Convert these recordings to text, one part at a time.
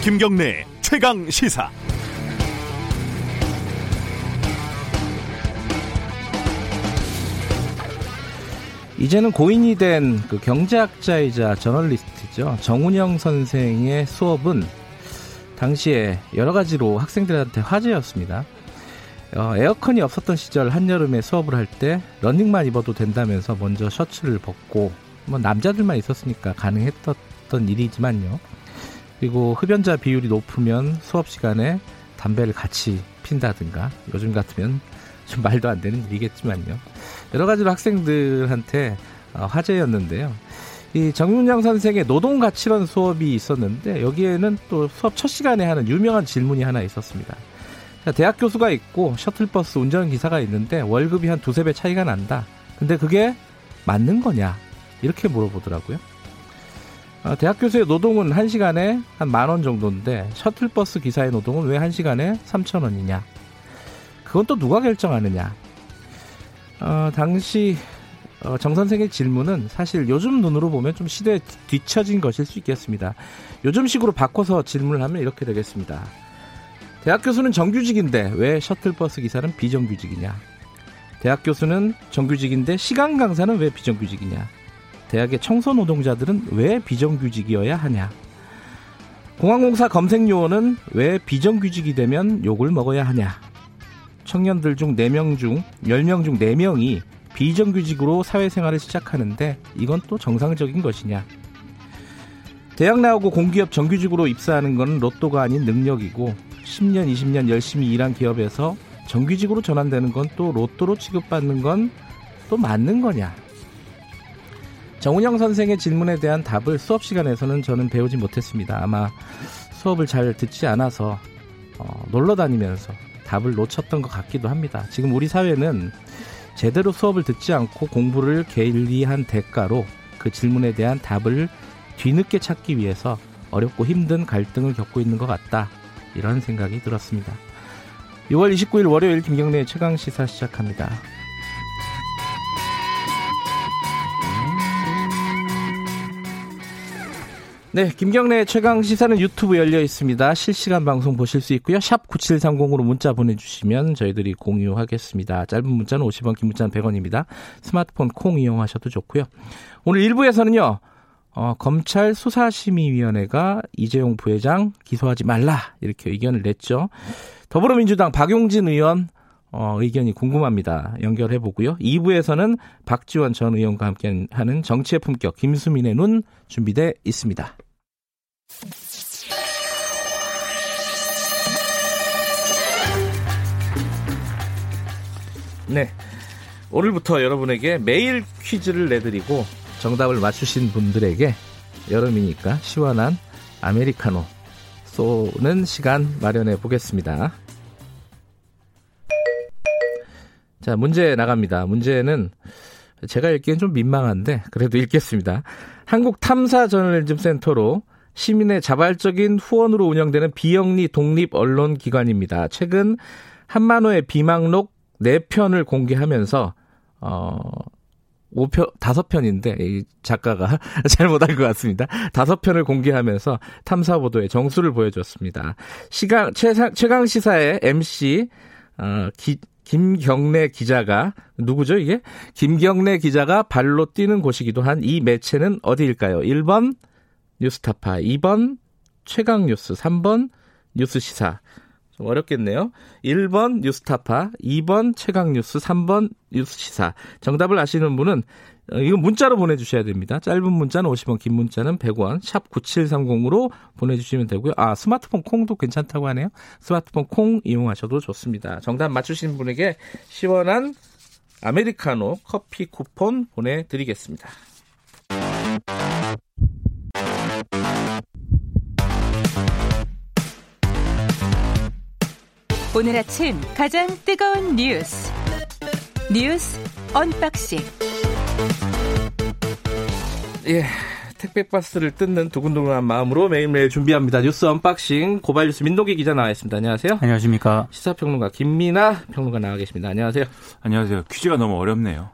김경래 최강시사. 이제는 고인이 된 그 경제학자이자 저널리스트죠. 정운영 선생의 수업은 당시에 여러 가지로 학생들한테 화제였습니다. 에어컨이 없었던 시절 한여름에 수업을 할 때 러닝만 입어도 된다면서 먼저 셔츠를 벗고, 뭐 남자들만 있었으니까 가능했던 일이지만요. 그리고 흡연자 비율이 높으면 수업 시간에 담배를 같이 핀다든가, 요즘 같으면 좀 말도 안 되는 일이겠지만요. 여러 가지로 학생들한테 화제였는데요. 이 정윤영 선생의 노동 가치론 수업이 있었는데 여기에는 또 수업 첫 시간에 하는 유명한 질문이 하나 있었습니다. 자, 대학 교수가 있고 셔틀버스 운전기사가 있는데 월급이 한 2~3배 차이가 난다. 근데 그게 맞는 거냐? 이렇게 물어보더라고요. 대학 교수의 노동은 1시간에 한 10,000원 정도인데 셔틀버스 기사의 노동은 왜 1시간에 3,000원이냐? 그건 또 누가 결정하느냐? 당시 정 선생의 질문은 사실 요즘 눈으로 보면 좀 시대에 뒤처진 것일 수 있겠습니다. 요즘식으로 바꿔서 질문을 하면 이렇게 되겠습니다. 대학 교수는 정규직인데 왜 셔틀버스 기사는 비정규직이냐? 대학 교수는 정규직인데 시간 강사는 왜 비정규직이냐? 대학의 청소 노동자들은 왜 비정규직이어야 하냐? 공항공사 검색 요원은 왜 비정규직이 되면 욕을 먹어야 하냐? 청년들 중 4명 중 10명 중 4명이 비정규직으로 사회생활을 시작하는데 이건 또 정상적인 것이냐? 대학 나오고 공기업 정규직으로 입사하는 건 로또가 아닌 능력이고 10년 20년 열심히 일한 기업에서 정규직으로 전환되는 건 또 로또로 취급받는 건 또 맞는 거냐? 정운영 선생의 질문에 대한 답을 수업 시간에서는 저는 배우지 못했습니다. 아마 수업을 잘 듣지 않아서 놀러 다니면서 답을 놓쳤던 것 같기도 합니다. 지금 우리 사회는 제대로 수업을 듣지 않고 공부를 게을리한 대가로 그 질문에 대한 답을 뒤늦게 찾기 위해서 어렵고 힘든 갈등을 겪고 있는 것 같다. 이런 생각이 들었습니다. 6월 29일 월요일 김경래의 최강시사 시작합니다. 네, 김경래의 최강시사는 유튜브 열려 있습니다. 실시간 방송 보실 수 있고요. 샵 9730으로 문자 보내주시면 저희들이 공유하겠습니다. 짧은 문자는 50원, 긴 문자는 100원입니다. 스마트폰 콩 이용하셔도 좋고요. 오늘 1부에서는요. 검찰 수사심의위원회가 이재용 부회장 기소하지 말라 이렇게 의견을 냈죠. 더불어민주당 박용진 의원 의견이 궁금합니다. 연결해보고요. 2부에서는 박지원 전 의원과 함께하는 정치의 품격 김수민의 눈 준비돼 있습니다. 네, 오늘부터 여러분에게 매일 퀴즈를 내드리고 정답을 맞추신 분들에게 여름이니까 시원한 아메리카노 쏘는 시간 마련해 보겠습니다. 자, 문제 나갑니다. 문제는 제가 읽기엔 좀 민망한데 그래도 읽겠습니다. 한국탐사저널리즘센터로 시민의 자발적인 후원으로 운영되는 비영리 독립언론기관입니다. 최근 한만호의 비망록 4편을 공개하면서 5편, 5편인데 이 작가가 잘못한 것 같습니다. 5편을 공개하면서 탐사보도의 정수를 보여줬습니다. 최강시사의 MC 김경래 기자가 누구죠 이게? 김경래 기자가 발로 뛰는 곳이기도 한 이 매체는 어디일까요? 1번 뉴스타파, 2번 최강뉴스, 3번 뉴스시사. 어렵겠네요. 1번 뉴스타파, 2번 최강뉴스, 3번 뉴스시사. 정답을 아시는 분은 이거 문자로 보내주셔야 됩니다. 짧은 문자는 50원, 긴 문자는 100원, 샵 9730으로 보내주시면 되고요. 스마트폰 콩도 괜찮다고 하네요. 스마트폰 콩 이용하셔도 좋습니다. 정답 맞추신 분에게 시원한 아메리카노 커피 쿠폰 보내드리겠습니다. 오늘 아침 가장 뜨거운 뉴스 언박싱. 예, 택배 박스를 뜯는 두근두근한 마음으로 매일매일 준비합니다. 뉴스 언박싱 고발뉴스 민동기 기자 나와있습니다. 안녕하세요. 안녕하십니까. 시사평론가 김민아 평론가 나와 계십니다. 안녕하세요. 안녕하세요. 퀴즈가 너무 어렵네요.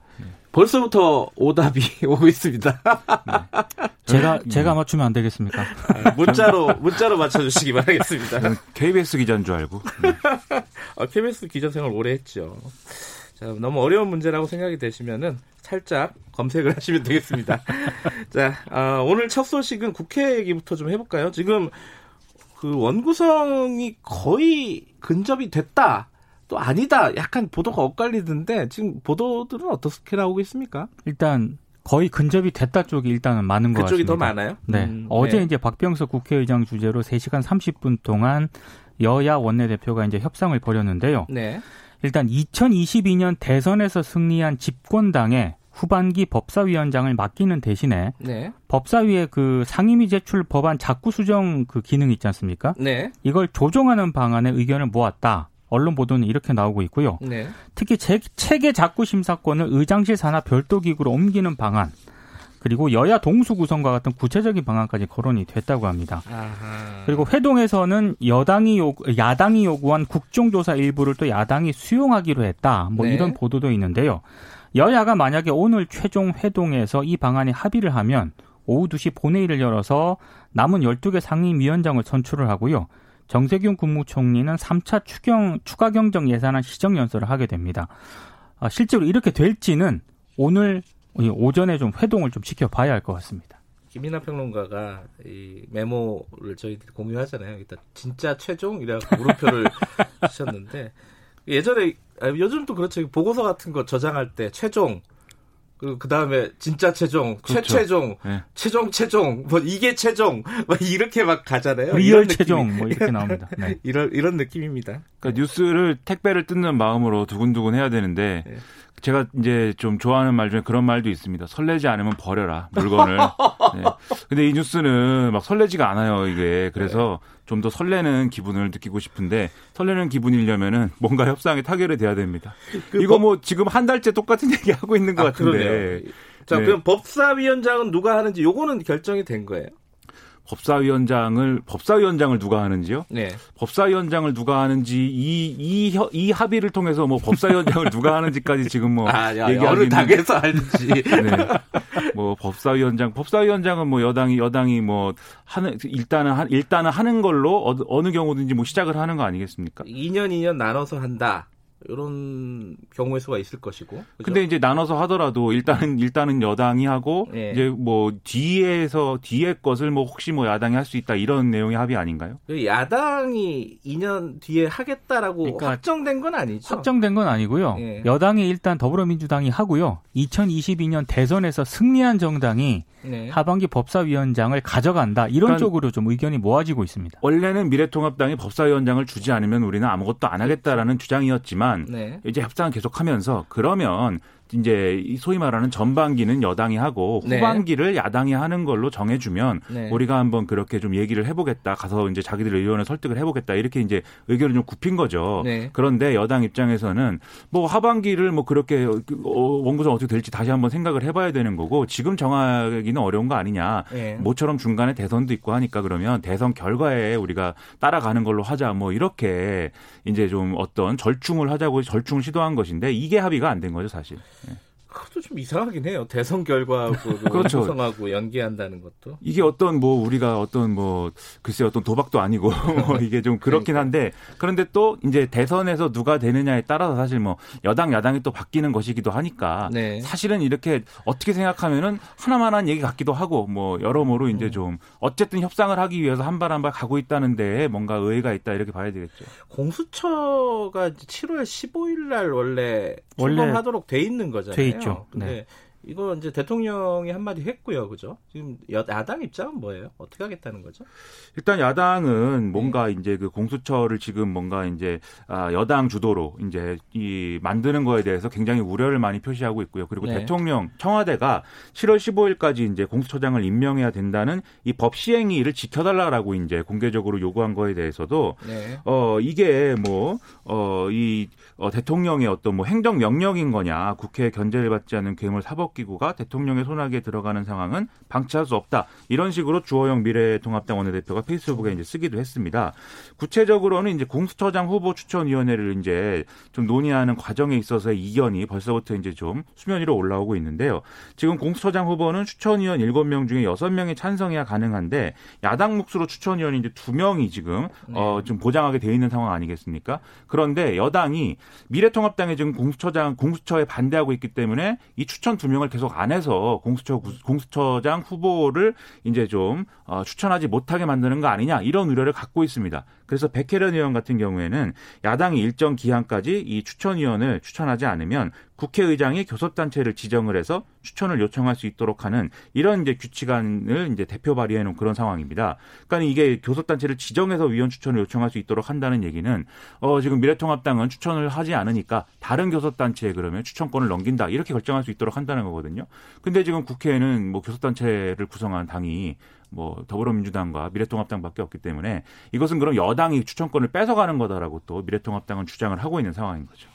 벌써부터 오답이 오고 있습니다. 네. 제가 맞추면 안 되겠습니까? 문자로 맞춰주시기 바라겠습니다. KBS 기자인 줄 알고. 네. KBS 기자 생활 오래 했죠. 자, 너무 어려운 문제라고 생각이 되시면은 살짝 검색을 하시면 되겠습니다. 자, 오늘 첫 소식은 국회 얘기부터 좀 해볼까요? 지금 그 원구성이 거의 근접이 됐다. 또 아니다. 약간 보도가 엇갈리던데 지금 보도들은 어떻게 나오고 있습니까? 일단 거의 근접이 됐다 쪽이 일단은 많은 것 같습니다. 그쪽이 더 많아요? 네. 어제 네. 이제 박병석 국회의장 주재로 3시간 30분 동안 여야 원내대표가 이제 협상을 벌였는데요. 네. 일단 2022년 대선에서 승리한 집권당에 후반기 법사위원장을 맡기는 대신에 네. 법사위의 그 상임위 제출 법안 자구 수정 그 기능 있지 않습니까? 네. 이걸 조정하는 방안에 의견을 모았다. 언론 보도는 이렇게 나오고 있고요. 네. 특히 체계 자구 심사권을 의장실 산하 별도 기구로 옮기는 방안, 그리고 여야 동수 구성과 같은 구체적인 방안까지 거론이 됐다고 합니다. 아하. 그리고 회동에서는 야당이 요구한 국정조사 일부를 또 야당이 수용하기로 했다. 뭐 네. 이런 보도도 있는데요. 여야가 만약에 오늘 최종 회동에서 이 방안에 합의를 하면 오후 2시 본회의를 열어서 남은 12개 상임위원장을 선출을 하고요. 정세균 국무총리는 3차 추가 경정 예산안 시정연설을 하게 됩니다. 실제로 이렇게 될지는 오늘 오전에 좀 회동을 좀 지켜봐야 할 것 같습니다. 김민아 평론가가 이 메모를 저희들이 공유하잖아요. 일단 진짜 최종이라고 물음표를 주셨는데 예전에 요즘 또 그렇죠. 보고서 같은 거 저장할 때 최종 그리고 그 다음에 진짜 최종, 그렇죠. 최최종, 네. 최종, 뭐 이게 최종, 막 이렇게 막 가잖아요. 리얼 최종, 뭐 이렇게 나옵니다. 네. 이런 느낌입니다. 그러니까 네. 뉴스를 택배를 뜯는 마음으로 두근두근 해야 되는데 네. 제가 이제 좀 좋아하는 말 중에 그런 말도 있습니다. 설레지 않으면 버려라 물건을. 네. 근데 이 뉴스는 막 설레지가 않아요 이게. 그래서 네. 좀 더 설레는 기분을 느끼고 싶은데 설레는 기분이려면은 뭔가 협상에 타결이 돼야 됩니다. 이거 뭐 지금 한 달째 똑같은 얘기 하고 있는 것 같은데. 그러네요. 자, 네. 그럼 법사위원장은 누가 하는지 요거는 결정이 된 거예요? 법사위원장을 누가 하는지요? 네. 법사위원장을 누가 하는지 이 합의를 통해서 뭐 법사위원장을 누가 하는지까지 지금 뭐 얘기하는 당에서 하는지. 네. 뭐 법사위원장은 뭐 여당이 뭐 하는 일단은 하는 걸로 어느 경우든지 뭐 시작을 하는 거 아니겠습니까? 2년 나눠서 한다. 이런 경우의 수가 있을 것이고. 그죠? 근데 이제 나눠서 하더라도 일단은 여당이 하고 네. 이제 뭐 뒤에 것을 뭐 혹시 뭐 야당이 할 수 있다 이런 내용의 합의 아닌가요? 야당이 2년 뒤에 하겠다라고 그러니까 확정된 건 아니죠? 확정된 건 아니고요. 네. 여당이 일단 더불어민주당이 하고요. 2022년 대선에서 승리한 정당이 네. 하반기 법사위원장을 가져간다 이런 그러니까 쪽으로 좀 의견이 모아지고 있습니다. 원래는 미래통합당이 법사위원장을 주지 않으면 우리는 아무것도 안 하겠다라는 주장이었지만. 네. 이제 협상을 계속하면서 그러면 이제 소위 말하는 전반기는 여당이 하고 후반기를 네. 야당이 하는 걸로 정해주면 네. 우리가 한번 그렇게 좀 얘기를 해보겠다 가서 이제 자기들 의원을 설득을 해보겠다 이렇게 이제 의견을 좀 굽힌 거죠. 네. 그런데 여당 입장에서는 뭐 하반기를 뭐 그렇게 원구성 어떻게 될지 다시 한번 생각을 해봐야 되는 거고 지금 정하기는 어려운 거 아니냐. 네. 모처럼 중간에 대선도 있고 하니까 그러면 대선 결과에 우리가 따라가는 걸로 하자 뭐 이렇게 이제 좀 어떤 절충을 하자고 절충을 시도한 것인데 이게 합의가 안 된 거죠 사실. 그것도 좀 이상하긴 해요. 대선 결과하고 그렇죠. 구성하고 연기한다는 것도. 이게 어떤 뭐 우리가 어떤 뭐 글쎄 어떤 도박도 아니고 뭐 이게 좀 그렇긴 한데 그런데 또 이제 대선에서 누가 되느냐에 따라서 사실 뭐 여당 야당이 또 바뀌는 것이기도 하니까 네. 사실은 이렇게 어떻게 생각하면은 하나만한 얘기 같기도 하고 뭐 여러모로 이제 좀 어쨌든 협상을 하기 위해서 한 발 한 발 가고 있다는 데에 뭔가 의의가 있다 이렇게 봐야 되겠죠. 공수처가 7월 15일 날 원래 출범하도록 돼 있는 거잖아요. 돼 있죠. 근데 네. 이거 이제 대통령이 한마디 했고요, 그죠? 지금 야당 입장은 뭐예요? 어떻게 하겠다는 거죠? 일단 야당은 뭔가 네. 이제 그 공수처를 지금 뭔가 이제 여당 주도로 이제 이 만드는 거에 대해서 굉장히 우려를 많이 표시하고 있고요. 그리고 네. 대통령 청와대가 7월 15일까지 이제 공수처장을 임명해야 된다는 이 법 시행일을 지켜달라라고 이제 공개적으로 요구한 거에 대해서도 네. 이게 뭐 대통령의 어떤 뭐 행정 명령인 거냐, 국회에 견제를 받지 않는 괴물 사법 사법기구가 대통령의 손아귀에 들어가는 상황은 방치할 수 없다. 이런 식으로 주호영 미래통합당 원내대표가 페이스북에 이제 쓰기도 했습니다. 구체적으로는 이제 공수처장 후보 추천위원회를 이제 좀 논의하는 과정에 있어서의 이견이 벌써부터 이제 좀 수면 위로 올라오고 있는데요. 지금 공수처장 후보는 추천위원 7명 중에 6명이 찬성해야 가능한데 야당 몫으로 추천위원이 이제 2명이 지금 좀 보장하게 돼 있는 상황 아니겠습니까? 그런데 여당이 미래통합당이 지금 공수처에 반대하고 있기 때문에 이 추천 2명을 계속 안 해서 공수처장 후보를 이제 좀 추천하지 못하게 만드는 거 아니냐 이런 우려를 갖고 있습니다. 그래서 백혜련 의원 같은 경우에는 야당이 일정 기한까지 이 추천위원을 추천하지 않으면 국회의장이 교섭단체를 지정을 해서 추천을 요청할 수 있도록 하는 이런 이제 규칙안을 이제 대표 발의해 놓은 그런 상황입니다. 그러니까 이게 교섭단체를 지정해서 위원 추천을 요청할 수 있도록 한다는 얘기는 지금 미래통합당은 추천을 하지 않으니까 다른 교섭단체에 그러면 추천권을 넘긴다 이렇게 결정할 수 있도록 한다는 거거든요. 근데 지금 국회에는 뭐 교섭단체를 구성한 당이 뭐 더불어민주당과 미래통합당밖에 없기 때문에 이것은 그럼 여당이 추천권을 뺏어가는 거다라고 또 미래통합당은 주장을 하고 있는 상황인 거죠.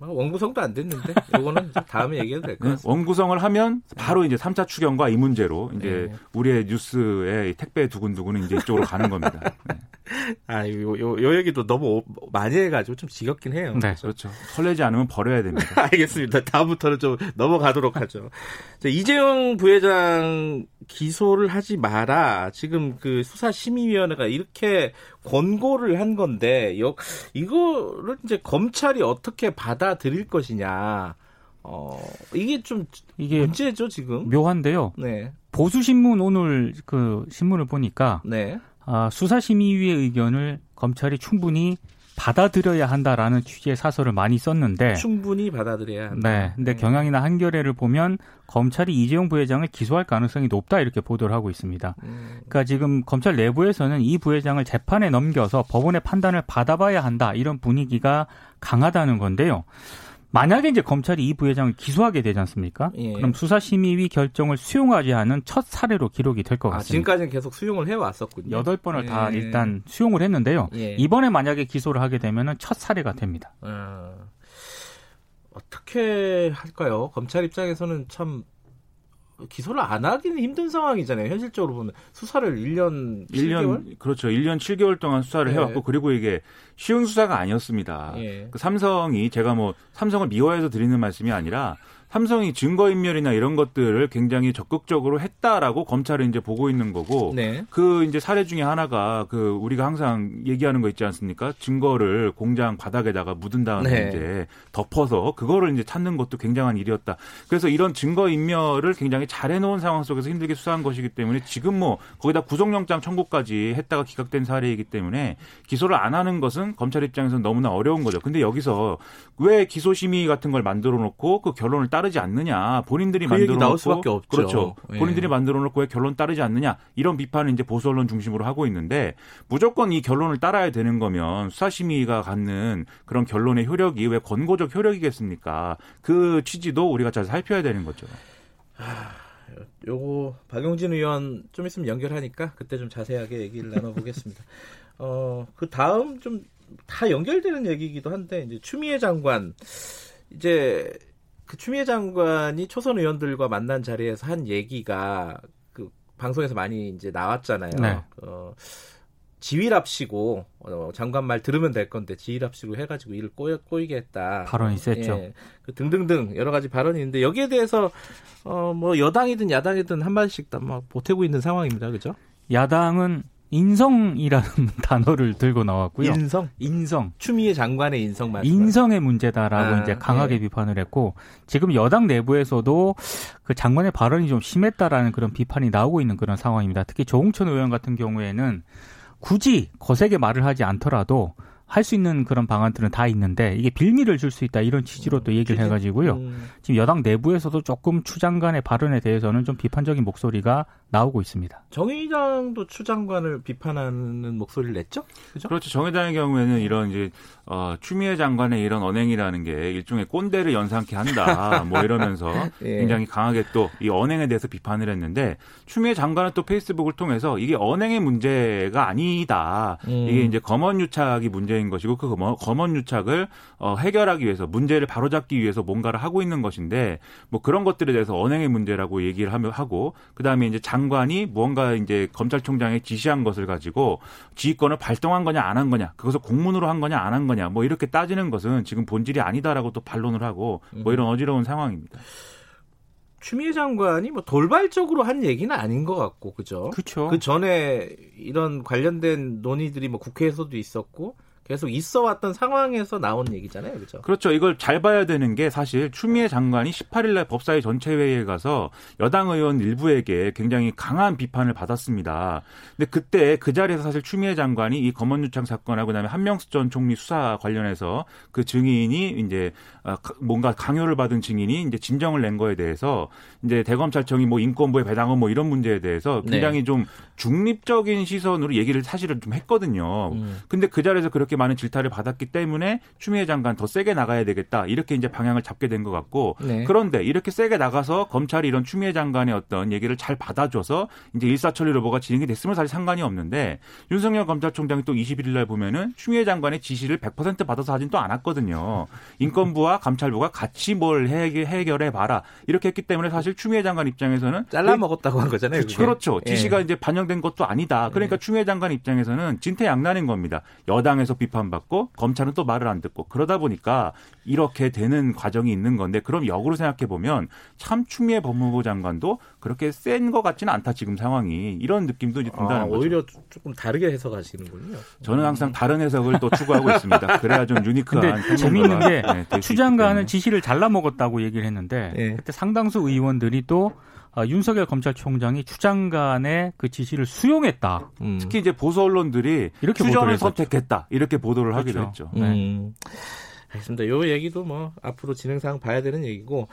원구성도 안 됐는데 이거는 다음에 얘기해도 될 것 같습니다. 원구성을 하면 바로 이제 3차 추경과 이 문제로 이제 우리의 뉴스에 택배 두근두근은 이제 이쪽으로 가는 겁니다. 네. 요 얘기도 너무 많이 해가지고 좀 지겹긴 해요. 네, 그렇죠. 설레지 않으면 버려야 됩니다. 알겠습니다. 다음부터는 좀 넘어가도록 하죠. 자, 이재용 부회장 기소를 하지 마라. 지금 그 수사심의위원회가 이렇게 권고를 한 건데 이거를 이제 검찰이 어떻게 받아들일 것이냐. 이게 좀 문제죠 지금. 묘한데요. 네. 보수신문 오늘 그 신문을 보니까. 네. 수사심의위의 의견을 검찰이 충분히 받아들여야 한다라는 취지의 사설을 많이 썼는데 충분히 받아들여야 한다. 네, 근데 경향이나 한겨레를 보면 검찰이 이재용 부회장을 기소할 가능성이 높다 이렇게 보도를 하고 있습니다. 그러니까 지금 검찰 내부에서는 이 부회장을 재판에 넘겨서 법원의 판단을 받아봐야 한다 이런 분위기가 강하다는 건데요. 만약에 이제 검찰이 이 부회장을 기소하게 되지 않습니까? 예. 그럼 수사심의위 결정을 수용하지 않은 첫 사례로 기록이 될 것 같습니다. 지금까지는 계속 수용을 해왔었군요. 8번을 다 일단 수용을 했는데요. 예. 이번에 만약에 기소를 하게 되면 첫 사례가 됩니다. 어떻게 할까요? 검찰 입장에서는 참 기소를 안 하기는 힘든 상황이잖아요. 현실적으로 보면 수사를 1년 7개월? 그렇죠. 1년 7개월 동안 수사를 해왔고 그리고 이게 쉬운 수사가 아니었습니다. 그 삼성이 제가 뭐 삼성을 미워해서 드리는 말씀이 아니라 삼성이 증거인멸이나 이런 것들을 굉장히 적극적으로 했다라고 검찰은 이제 보고 있는 거고, 그 이제 사례 중에 하나가 그 우리가 항상 얘기하는 거 있지 않습니까? 증거를 공장 바닥에다가 묻은 다음에 이제 덮어서 그거를 이제 찾는 것도 굉장한 일이었다. 그래서 이런 증거인멸을 굉장히 잘 해놓은 상황 속에서 힘들게 수사한 것이기 때문에 지금 뭐 거기다 구속영장 청구까지 했다가 기각된 사례이기 때문에 기소를 안 하는 것은 검찰 입장에서는 너무나 어려운 거죠. 근데 여기서 왜 기소심의 같은 걸 만들어 놓고 그 결론을 따르지 않느냐. 본인들이 그 만들어 놓을 수밖에 없죠. 그렇죠. 본인들이 만들어 놓고 왜 결론 따르지 않느냐. 이런 비판을 이제 보수 언론 중심으로 하고 있는데 무조건 이 결론을 따라야 되는 거면 수사심의가 갖는 그런 결론의 효력이 왜 권고적 효력이겠습니까? 그 취지도 우리가 잘 살펴야 되는 거죠. 요거 박용진 의원 좀 있으면 연결하니까 그때 좀 자세하게 얘기를 나눠보겠습니다. 그 다음 좀 다 연결되는 얘기이기도 한데 이제 추미애 장관 이제 그 추미애 장관이 초선 의원들과 만난 자리에서 한 얘기가 그 방송에서 많이 이제 나왔잖아요. 네. 지휘랍시고 장관 말 들으면 될 건데 지휘랍시고 해가지고 일을 꼬이게 했다. 발언이 셌죠. 그 등등등 여러 가지 발언이 있는데 여기에 대해서 뭐 여당이든 야당이든 한 마디씩 다 막 보태고 있는 상황입니다. 그죠? 야당은 인성이라는 단어를 들고 나왔고요. 인성. 추미애 장관의 인성 말씀. 인성의 문제다라고 이제 강하게 비판을 했고 지금 여당 내부에서도 그 장관의 발언이 좀 심했다라는 그런 비판이 나오고 있는 그런 상황입니다. 특히 조홍천 의원 같은 경우에는 굳이 거세게 말을 하지 않더라도 할 수 있는 그런 방안들은 다 있는데 이게 빌미를 줄 수 있다 이런 취지로 또 얘기를 해가지고요. 지금 여당 내부에서도 조금 추 장관의 발언에 대해서는 좀 비판적인 목소리가 나오고 있습니다. 정의당도 추 장관을 비판하는 목소리를 냈죠? 그죠? 그렇죠. 정의당의 경우에는 이런 이제 추미애 장관의 이런 언행이라는 게 일종의 꼰대를 연상케 한다. 뭐 이러면서 굉장히 강하게 또 이 언행에 대해서 비판을 했는데 추미애 장관은 또 페이스북을 통해서 이게 언행의 문제가 아니다. 이게 이제 검언유착이 문제 문제인 것이고 그 검언유착을 해결하기 위해서 문제를 바로잡기 위해서 뭔가를 하고 있는 것인데 뭐 그런 것들에 대해서 언행의 문제라고 얘기를 하고 그다음에 이제 장관이 무언가 이제 검찰총장에 지시한 것을 가지고 지휘권을 발동한 거냐 안 한 거냐 그것을 공문으로 한 거냐 안 한 거냐 뭐 이렇게 따지는 것은 지금 본질이 아니다라고 또 반론을 하고 뭐 이런 어지러운 상황입니다. 추미애 장관이 뭐 돌발적으로 한 얘기는 아닌 것 같고, 그죠? 그렇죠. 그 전에 이런 관련된 논의들이 뭐 국회에서도 있었고 계속 있어 왔던 상황에서 나온 얘기잖아요, 그죠? 그렇죠. 이걸 잘 봐야 되는 게 사실 추미애 장관이 18일날 법사위 전체회의에 가서 여당 의원 일부에게 굉장히 강한 비판을 받았습니다. 근데 그때 그 자리에서 사실 추미애 장관이 이 검언유착 사건하고 그다음에 한명수 전 총리 수사 관련해서 그 증인이 이제 뭔가 강요를 받은 증인이 이제 진정을 낸 거에 대해서 이제 대검찰청이 뭐 인권부의 배당원 뭐 이런 문제에 대해서 굉장히 네. 좀 중립적인 시선으로 얘기를 사실은 좀 했거든요. 근데 그 자리에서 그렇게 많은 질타를 받았기 때문에 추미애 장관 더 세게 나가야 되겠다 이렇게 이제 방향을 잡게 된 것 같고 네. 그런데 이렇게 세게 나가서 검찰이 이런 추미애 장관의 어떤 얘기를 잘 받아줘서 이제 일사천리로 뭐가 진행이 됐으면 사실 상관이 없는데 윤석열 검찰총장이 또 21일날 보면은 추미애 장관의 지시를 100% 받아서 하진 또 않았거든요. 인권부와 감찰부가 같이 뭘 해결해봐라 이렇게 했기 때문에 사실 추미애 장관 입장에서는 잘라먹었다고 한 거잖아요. 그게. 그렇죠. 지시가 예. 이제 반영된 것도 아니다. 그러니까 추미애 장관 입장에서는 진퇴양난인 겁니다. 여당에서 비판받고 검찰은 또 말을 안 듣고 그러다 보니까 이렇게 되는 과정이 있는 건데 그럼 역으로 생각해보면 참 추미애 법무부 장관도 그렇게 센 것 같지는 않다 지금 상황이 이런 느낌도 이제 든다는 거죠. 오히려 조금 다르게 해석하시는군요. 저는 항상 다른 해석을 또 추구하고 있습니다. 그래야 좀 유니크한. 근데 재미있는 게 추 장관은 지시를 잘라먹었다고 얘기를 했는데 네. 그때 상당수 의원들이 또 윤석열 검찰총장이 추 장관의 그 지시를 수용했다. 특히 이제 보수 언론들이 이렇게 추정을 선택했다. 이렇게 보도를 그렇죠. 하기도 했죠. 네. 알겠습니다. 요 얘기도 뭐 앞으로 진행 상황 봐야 되는 얘기고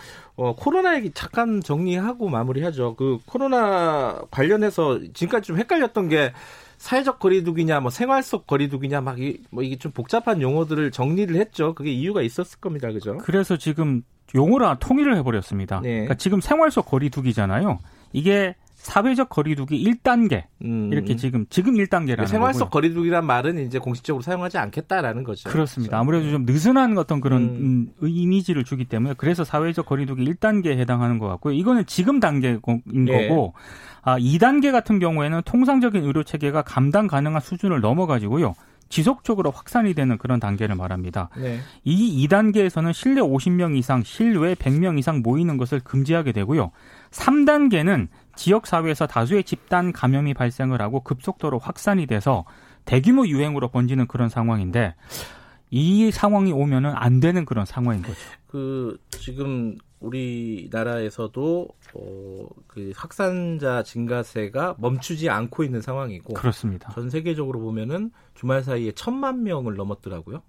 코로나 얘기 잠깐 정리하고 마무리하죠. 그 코로나 관련해서 지금까지 좀 헷갈렸던 게 사회적 거리두기냐, 뭐 생활 속 거리두기냐, 막 뭐 이게 좀 복잡한 용어들을 정리를 했죠. 그게 이유가 있었을 겁니다, 그죠? 그래서 지금 용어를 통일을 해버렸습니다. 네. 그러니까 지금 생활 속 거리두기잖아요. 이게 사회적 거리두기 1단계 이렇게 지금 1단계라는 거고요. 생활 속 거리두기란 말은 이제 공식적으로 사용하지 않겠다라는 거죠. 그렇습니다. 그렇죠? 아무래도 좀 느슨한 어떤 그런 이미지를 주기 때문에 그래서 사회적 거리두기 1단계에 해당하는 것 같고요. 이거는 지금 단계인 네. 거고 2단계 같은 경우에는 통상적인 의료체계가 감당 가능한 수준을 넘어가지고요. 지속적으로 확산이 되는 그런 단계를 말합니다. 네. 이 2단계에서는 실내 50명 이상, 실외 100명 이상 모이는 것을 금지하게 되고요. 3단계는 지역사회에서 다수의 집단 감염이 발생을 하고 급속도로 확산이 돼서 대규모 유행으로 번지는 그런 상황인데 이 상황이 오면은 안 되는 그런 상황인 거죠. 지금 우리나라에서도 그 확산자 증가세가 멈추지 않고 있는 상황이고 그렇습니다. 전 세계적으로 보면은 주말 사이에 1,000만 명을 넘었더라고요.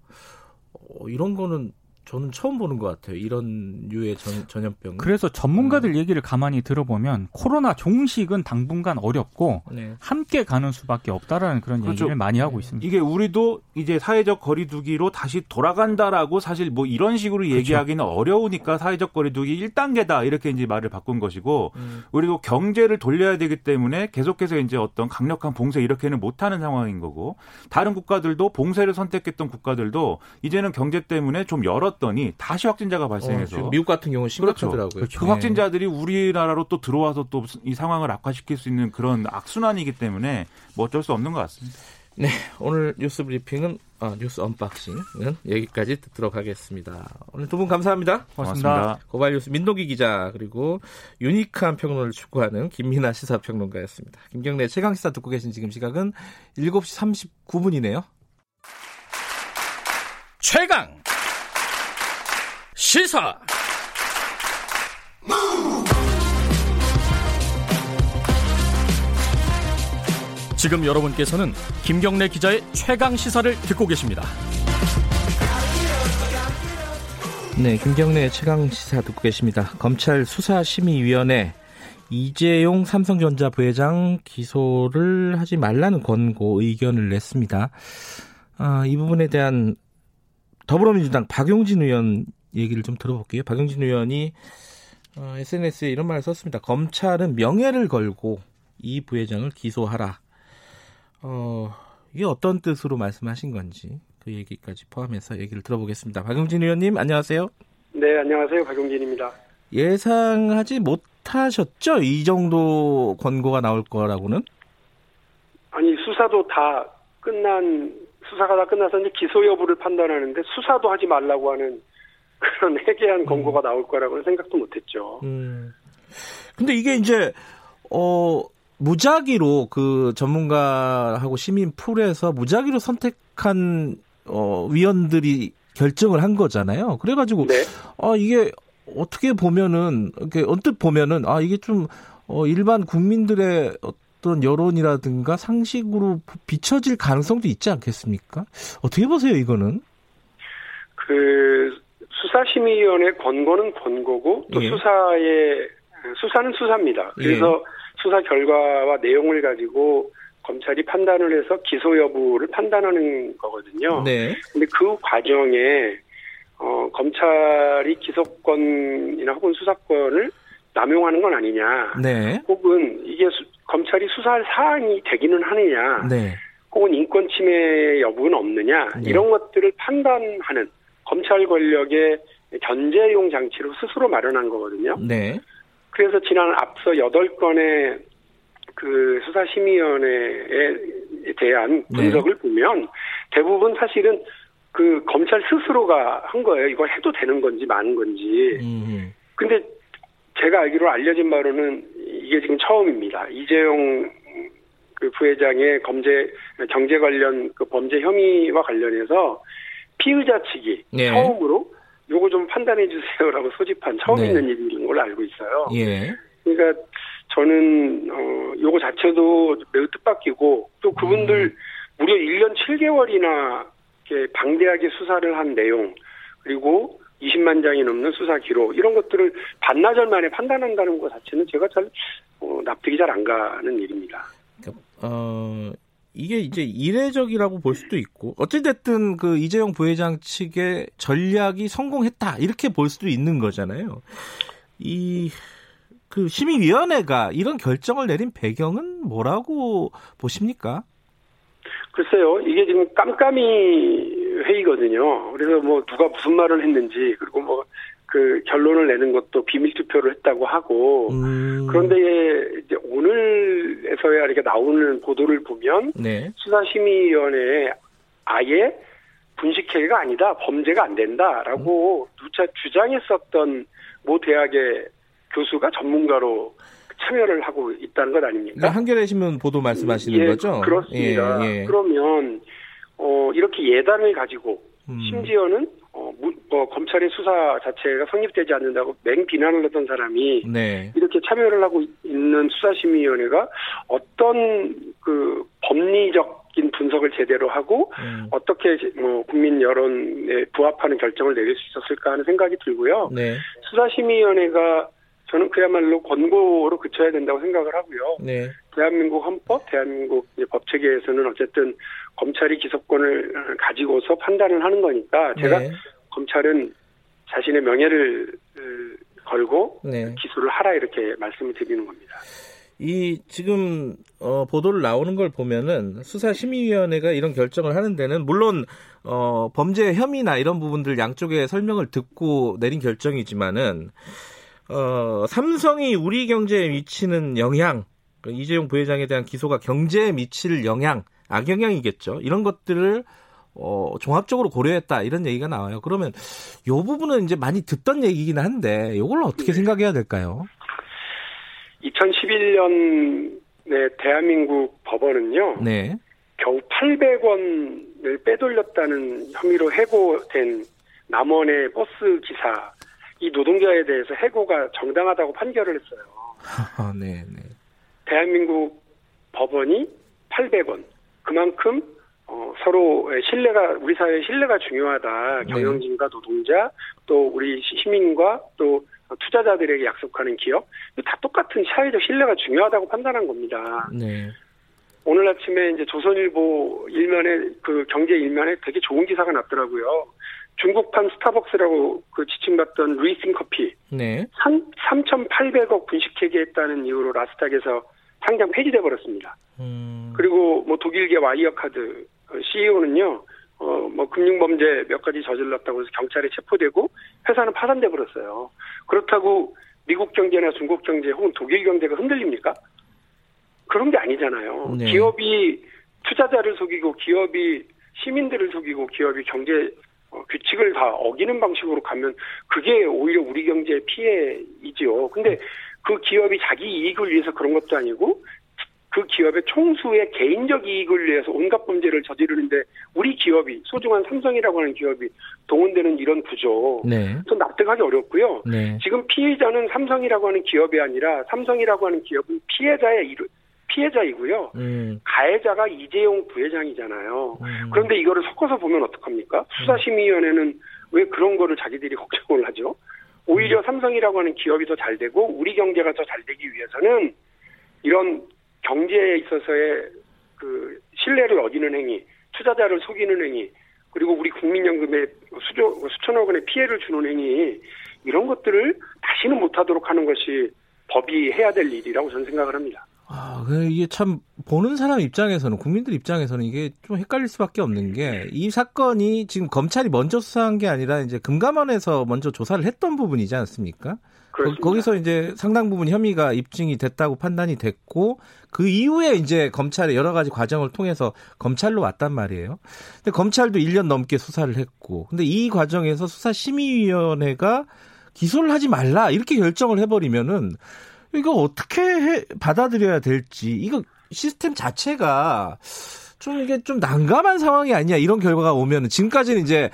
이런 거는 저는 처음 보는 것 같아요. 이런 류의 전염병. 그래서 전문가들 얘기를 가만히 들어보면 코로나 종식은 당분간 어렵고 네. 함께 가는 수밖에 없다라는 그런 그렇죠. 얘기를 많이 하고 있습니다. 이게 우리도 이제 사회적 거리두기로 다시 돌아간다라고 사실 뭐 이런 식으로 그렇죠. 얘기하기는 어려우니까 사회적 거리두기 1단계다 이렇게 이제 말을 바꾼 것이고 우리도 경제를 돌려야 되기 때문에 계속해서 이제 어떤 강력한 봉쇄 이렇게는 못하는 상황인 거고 다른 국가들도 봉쇄를 선택했던 국가들도 이제는 경제 때문에 좀 열었 더니 다시 확진자가 발생해서 미국 같은 경우는 심각하더라고요. 그렇죠. 그 확진자들이 우리나라로 또 들어와서 또 이 상황을 악화시킬 수 있는 그런 악순환이기 때문에 뭐 어쩔 수 없는 것 같습니다. 네, 오늘 뉴스 브리핑은 뉴스 언박싱은 여기까지 듣도록 하겠습니다. 오늘 두 분 감사합니다. 고맙습니다. 고발 뉴스 민동기 기자 그리고 유니크한 평론을 추구하는 김민아 시사평론가였습니다. 김경래 최강시사 듣고 계신 지금 시각은 7시 39분이네요. 최강 시사 지금 여러분께서는 김경래 기자의 최강 시사를 듣고 계십니다. 네, 김경래의 최강 시사 듣고 계십니다. 검찰 수사심의위원회 이재용 삼성전자 부회장 기소를 하지 말라는 권고 의견을 냈습니다. 이 부분에 대한 더불어민주당 박용진 의원 얘기를 좀 들어볼게요. 박용진 의원이 SNS에 이런 말을 썼습니다. 검찰은 명예를 걸고 이 부회장을 기소하라. 이게 어떤 뜻으로 말씀하신 건지. 그 얘기까지 포함해서 얘기를 들어보겠습니다. 박용진 의원님, 안녕하세요. 네, 안녕하세요. 박용진입니다. 예상하지 못하셨죠? 이 정도 권고가 나올 거라고는? 아니, 수사도 다 끝난, 수사가 다 끝나서 이제 기소 여부를 판단하는데 수사도 하지 말라고 하는 그런 해괴한 권고가 나올 거라고는 생각도 못했죠. 근데 이게 이제, 무작위로 그 전문가하고 시민 풀에서 무작위로 선택한, 위원들이 결정을 한 거잖아요. 그래가지고, 네. 이게 어떻게 보면은, 이렇게 언뜻 보면은, 이게 좀, 일반 국민들의 어떤 여론이라든가 상식으로 비춰질 가능성도 있지 않겠습니까? 어떻게 보세요, 이거는? 수사심의위원회 권고는 권고고, 또 예. 수사는 수사입니다. 그래서 예. 수사 결과와 내용을 가지고 검찰이 판단을 해서 기소 여부를 판단하는 거거든요. 네. 근데 그 과정에, 검찰이 기소권이나 혹은 수사권을 남용하는 건 아니냐. 네. 혹은 이게 검찰이 수사할 사안이 되기는 하느냐. 네. 혹은 인권 침해 여부는 없느냐. 네. 이런 것들을 판단하는 검찰 권력의 견제용 장치로 스스로 마련한 거거든요. 네. 그래서 지난 앞서 8건의 그 수사심의위원회에 대한 분석을 네. 보면 대부분 사실은 그 검찰 스스로가 한 거예요. 이걸 해도 되는 건지 마는 건지. 근데 제가 알기로 알려진 바로는 이게 지금 처음입니다. 이재용 그 부회장의 경제 관련 그 범죄 혐의와 관련해서 피의자 측이 네. 처음으로 요거 좀 판단해 주세요라고 소집한 처음 네. 있는 일인 걸로 알고 있어요. 예. 그러니까 저는 요거 자체도 매우 뜻밖이고 또 그분들 무려 1년 7개월이나 이렇게 방대하게 수사를 한 내용 그리고 20만 장이 넘는 수사 기록 이런 것들을 반나절 만에 판단한다는 것 자체는 제가 잘 납득이 잘 안 가는 일입니다. 이게 이제 이례적이라고 볼 수도 있고 어찌됐든 그 이재용 부회장 측의 전략이 성공했다 이렇게 볼 수도 있는 거잖아요. 그 심의위원회가 이런 결정을 내린 배경은 뭐라고 보십니까? 글쎄요, 이게 지금 깜깜이 회의거든요. 그래서 뭐 누가 무슨 말을 했는지 그리고 뭐 그 결론을 내는 것도 비밀 투표를 했다고 하고 그런데 이제 오늘에서야 이렇게 나오는 보도를 보면 네. 수사심의위원회에 아예 분식회의가 아니다, 범죄가 안 된다라고 누차 주장했었던 모 대학의 교수가 전문가로 참여를 하고 있다는 것 아닙니까? 그러니까 한겨레신문 보도 말씀하시는 거죠? 그렇습니다. 예, 예. 그러면 이렇게 예단을 가지고 심지어는 검찰의 수사 자체가 성립되지 않는다고 맹비난을 했던 사람이 네. 이렇게 참여를 하고 있는 수사심의위원회가 어떤 그 법리적인 분석을 제대로 하고 어떻게 뭐 국민 여론에 부합하는 결정을 내릴 수 있었을까 하는 생각이 들고요. 네. 수사심의위원회가 저는 그야말로 권고로 그쳐야 된다고 생각을 하고요. 네. 대한민국 헌법, 대한민국 법체계에서는 어쨌든 검찰이 기소권을 가지고서 판단을 하는 거니까 제가 네. 검찰은 자신의 명예를 걸고 네. 기소를 하라 이렇게 말씀을 드리는 겁니다. 이 지금 보도를 나오는 걸 보면은 수사심의위원회가 이런 결정을 하는 데는 물론 범죄 혐의나 이런 부분들 양쪽의 설명을 듣고 내린 결정이지만은. 삼성이 우리 경제에 미치는 영향, 이재용 부회장에 대한 기소가 경제에 미칠 영향, 악영향이겠죠. 이런 것들을 종합적으로 고려했다 이런 얘기가 나와요. 그러면 이 부분은 이제 많이 듣던 얘기긴 한데 이걸 어떻게 네. 생각해야 될까요? 2011년에 대한민국 법원은요. 네. 겨우 800원을 빼돌렸다는 혐의로 해고된 남원의 버스 기사. 이 노동자에 대해서 해고가 정당하다고 판결을 했어요. 아, 네, 네. 대한민국 법원이 800원. 그만큼 서로의 신뢰가 우리 사회의 신뢰가 중요하다. 경영진과 노동자, 또 우리 시민과 또 투자자들에게 약속하는 기업, 다 똑같은 사회적 신뢰가 중요하다고 판단한 겁니다. 네. 오늘 아침에 이제 조선일보 일면에 그 경제 일면에 되게 좋은 기사가 났더라고요. 중국판 스타벅스라고 그 지칭받던 루이싱 커피 네. 3,800억 분식회계했다는 이유로 나스닥에서 상장 폐지돼 버렸습니다. 그리고 뭐 독일계 와이어카드 CEO는요 금융범죄 몇 가지 저질렀다고 해서 경찰에 체포되고 회사는 파산돼 버렸어요. 그렇다고 미국 경제나 중국 경제 혹은 독일 경제가 흔들립니까? 그런 게 아니잖아요. 네. 기업이 투자자를 속이고 기업이 시민들을 속이고 기업이 경제 규칙을 다 어기는 방식으로 가면 그게 오히려 우리 경제의 피해이지요. 근데 그 기업이 자기 이익을 위해서 그런 것도 아니고 그 기업의 총수의 개인적 이익을 위해서 온갖 범죄를 저지르는데 우리 기업이 소중한 삼성이라고 하는 기업이 동원되는 이런 구조. 네. 좀 납득하기 어렵고요. 네. 지금 피해자는 삼성이라고 하는 기업이 아니라 삼성이라고 하는 기업은 피해자이고요. 가해자가 이재용 부회장이잖아요. 그런데 이거를 섞어서 보면 어떡합니까? 수사심의위원회는 왜 그런 거를 자기들이 걱정을 하죠? 오히려 삼성이라고 하는 기업이 더 잘 되고 우리 경제가 더 잘 되기 위해서는 이런 경제에 있어서의 그 신뢰를 어기는 행위, 투자자를 속이는 행위, 그리고 우리 국민연금에 수천억 원의 피해를 주는 행위, 이런 것들을 다시는 못하도록 하는 것이 법이 해야 될 일이라고 저는 생각을 합니다. 아, 이게 참 보는 사람 입장에서는, 국민들 입장에서는 이게 좀 헷갈릴 수밖에 없는 게, 이 사건이 지금 검찰이 먼저 수사한 게 아니라 이제 금감원에서 먼저 조사를 했던 부분이지 않습니까? 그렇습니다. 거기서 이제 상당 부분 혐의가 입증이 됐다고 판단이 됐고, 그 이후에 이제 검찰의 여러 가지 과정을 통해서 검찰로 왔단 말이에요. 근데 검찰도 1년 넘게 수사를 했고, 근데 이 과정에서 수사심의위원회가 기소를 하지 말라 이렇게 결정을 해버리면은 이거 어떻게 받아들여야 될지, 이거 시스템 자체가 좀 이게 좀 난감한 상황이 아니냐, 이런 결과가 오면은. 지금까지는 이제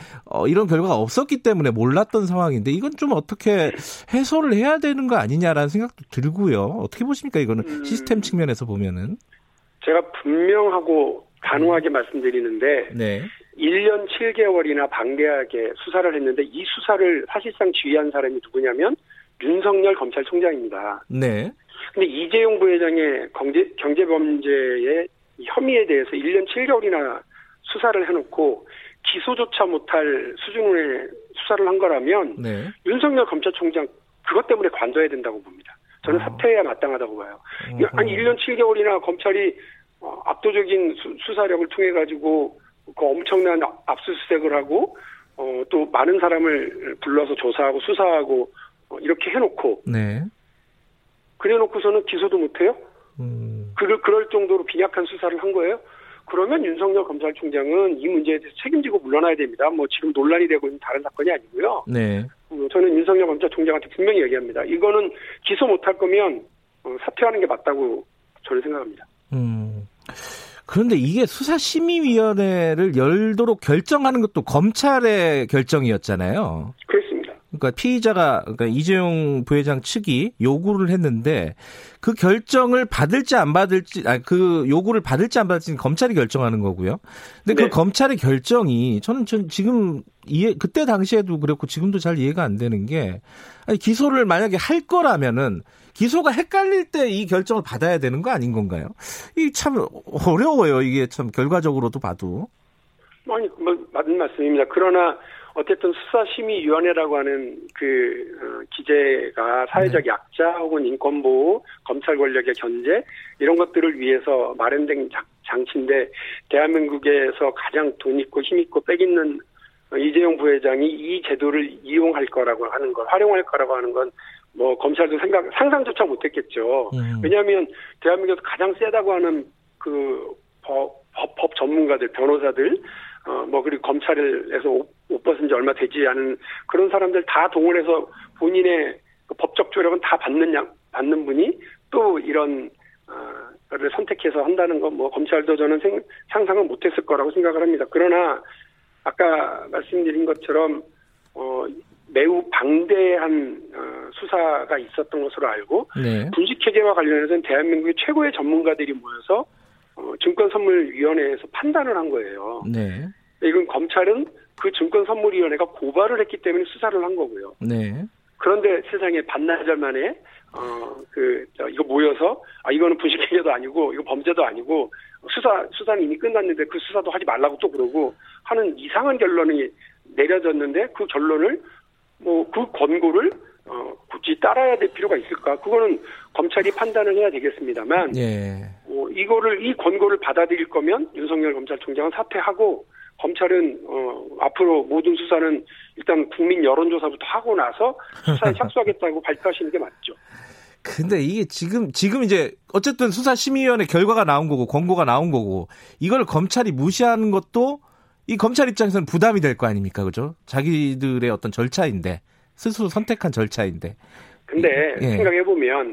이런 결과가 없었기 때문에 몰랐던 상황인데 이건 좀 어떻게 해소를 해야 되는 거 아니냐라는 생각도 들고요. 어떻게 보십니까, 이거는 시스템 측면에서 보면은? 제가 분명하고 단호하게 말씀드리는데, 네. 1년 7개월이나 방대하게 수사를 했는데 이 수사를 사실상 지휘한 사람이 누구냐면 윤석열 검찰총장입니다. 네. 근데 이재용 부회장의 경제범죄의 혐의에 대해서 1년 7개월이나 수사를 해놓고 기소조차 못할 수준의 수사를 한 거라면, 네. 윤석열 검찰총장 그것 때문에 관둬야 된다고 봅니다. 저는 사퇴해야 마땅하다고 봐요. 아니, 1년 7개월이나 검찰이 압도적인 수사력을 통해 가지고 그 엄청난 압수수색을 하고 또 많은 사람을 불러서 조사하고 수사하고 이렇게 해놓고, 네. 그래놓고서는 기소도 못해요? 그럴 정도로 빈약한 수사를 한 거예요? 그러면 윤석열 검찰총장은 이 문제에 대해서 책임지고 물러나야 됩니다. 뭐 지금 논란이 되고 있는 다른 사건이 아니고요. 네. 저는 윤석열 검찰총장한테 분명히 얘기합니다. 이거는 기소 못할 거면 사퇴하는 게 맞다고 저는 생각합니다. 그런데 이게 수사심의위원회를 열도록 결정하는 것도 검찰의 결정이었잖아요. 그러니까 피의자가, 그러니까 이재용 부회장 측이 요구를 했는데 그 결정을 받을지 안 받을지, 아니, 그 요구를 받을지 안 받을지는 검찰이 결정하는 거고요. 근데 네. 그 검찰의 결정이 저는 지금 그때 당시에도 그랬고 지금도 잘 이해가 안 되는 게, 아니, 기소를 만약에 할 거라면은 기소가 헷갈릴 때 이 결정을 받아야 되는 거 아닌 건가요? 이게 참 어려워요. 이게 참 결과적으로도 봐도. 아니, 맞는 말씀입니다. 그러나 어쨌든 수사심의위원회라고 하는 그 기재가 사회적, 네. 약자 혹은 인권보호, 검찰 권력의 견제, 이런 것들을 위해서 마련된 장치인데, 대한민국에서 가장 돈 있고 힘 있고 빽 있는 이재용 부회장이 이 제도를 이용할 거라고 하는 건, 활용할 거라고 하는 건 뭐 검찰도 상상조차 못했겠죠. 왜냐하면 대한민국에서 가장 세다고 하는 그 법 전문가들, 변호사들, 그리고 검찰에서 옷 벗은 지 얼마 되지 않은 그런 사람들 다 동원해서 본인의 그 법적 조력은 다 받는 분이 또 이런, 를 선택해서 한다는 건 뭐 검찰도 저는 상상은 못 했을 거라고 생각을 합니다. 그러나, 아까 말씀드린 것처럼, 매우 방대한 수사가 있었던 것으로 알고, 네. 분식회계와 관련해서는 대한민국의 최고의 전문가들이 모여서 증권선물위원회에서 판단을 한 거예요. 네. 이건 검찰은 그 증권선물위원회가 고발을 했기 때문에 수사를 한 거고요. 네. 그런데 세상에 반나절 만에 이거 모여서 이거는 분식회계도 아니고 이거 범죄도 아니고 수사는 이미 끝났는데 그 수사도 하지 말라고 또 그러고 하는 이상한 결론이 내려졌는데, 그 결론을 그 권고를 굳이 따라야 될 필요가 있을까? 그거는 검찰이 판단을 해야 되겠습니다만, 예. 이거를 이 권고를 받아들일 거면 윤석열 검찰총장은 사퇴하고 검찰은 앞으로 모든 수사는 일단 국민 여론조사부터 하고 나서 수사에 착수하겠다고 발표하시는 게 맞죠. 근데 이게 지금 이제 어쨌든 수사심의위원회 결과가 나온 거고 권고가 나온 거고 이걸 검찰이 무시하는 것도 이 검찰 입장에서는 부담이 될 거 아닙니까? 그죠? 자기들의 어떤 절차인데 스스로 선택한 절차인데. 근데 생각해보면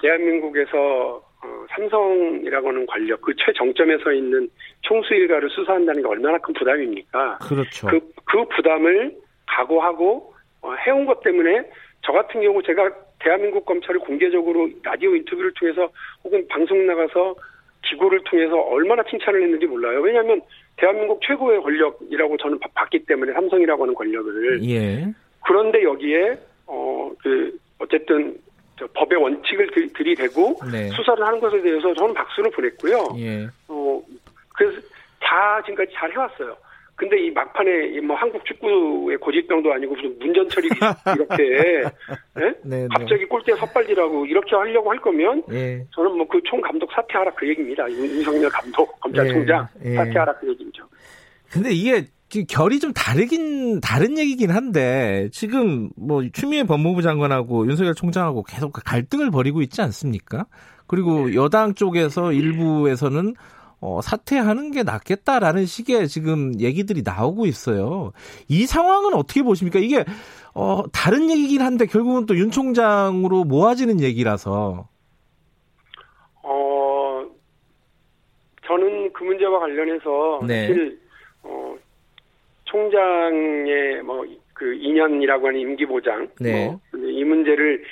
대한민국에서 삼성이라고 하는 권력 그 최정점에 서 있는 총수 일가를 수사한다는 게 얼마나 큰 부담입니까? 그렇죠. 그 부담을 각오하고 해온 것 때문에 저 같은 경우 제가 대한민국 검찰을 공개적으로 라디오 인터뷰를 통해서 혹은 방송 나가서 기고를 통해서 얼마나 칭찬을 했는지 몰라요. 왜냐하면 대한민국 최고의 권력이라고 저는 봤기 때문에 삼성이라고 하는 권력을. 예. 그런데 여기에 어쨌든 법의 원칙을 들이대고 네. 수사를 하는 것에 대해서 저는 박수를 보냈고요. 예. 그래서 다 지금까지 잘 해왔어요. 근데 이 막판에 뭐 한국 축구의 고집병도 아니고 무슨 문전철이 이렇게 네? 갑자기 골대 섣발질하고 이렇게 하려고 할 거면 예. 저는 뭐 그 총 감독 사퇴하라 그 얘기입니다. 윤석열 감독 검찰총장 예. 사퇴하라 그 얘기죠. 근데 이게 결이 좀 다른 얘기긴 한데 지금 뭐 추미애 법무부 장관하고 윤석열 총장하고 계속 갈등을 벌이고 있지 않습니까? 그리고 네. 여당 쪽에서 일부에서는 사퇴하는 게 낫겠다라는 식의 지금 얘기들이 나오고 있어요. 이 상황은 어떻게 보십니까? 이게 다른 얘기긴 한데 결국은 또 윤 총장으로 모아지는 얘기라서. 저는 그 문제와 관련해서 네. 사실 총장의 그 2년이라고 하는 임기 보장, 네. 이 문제를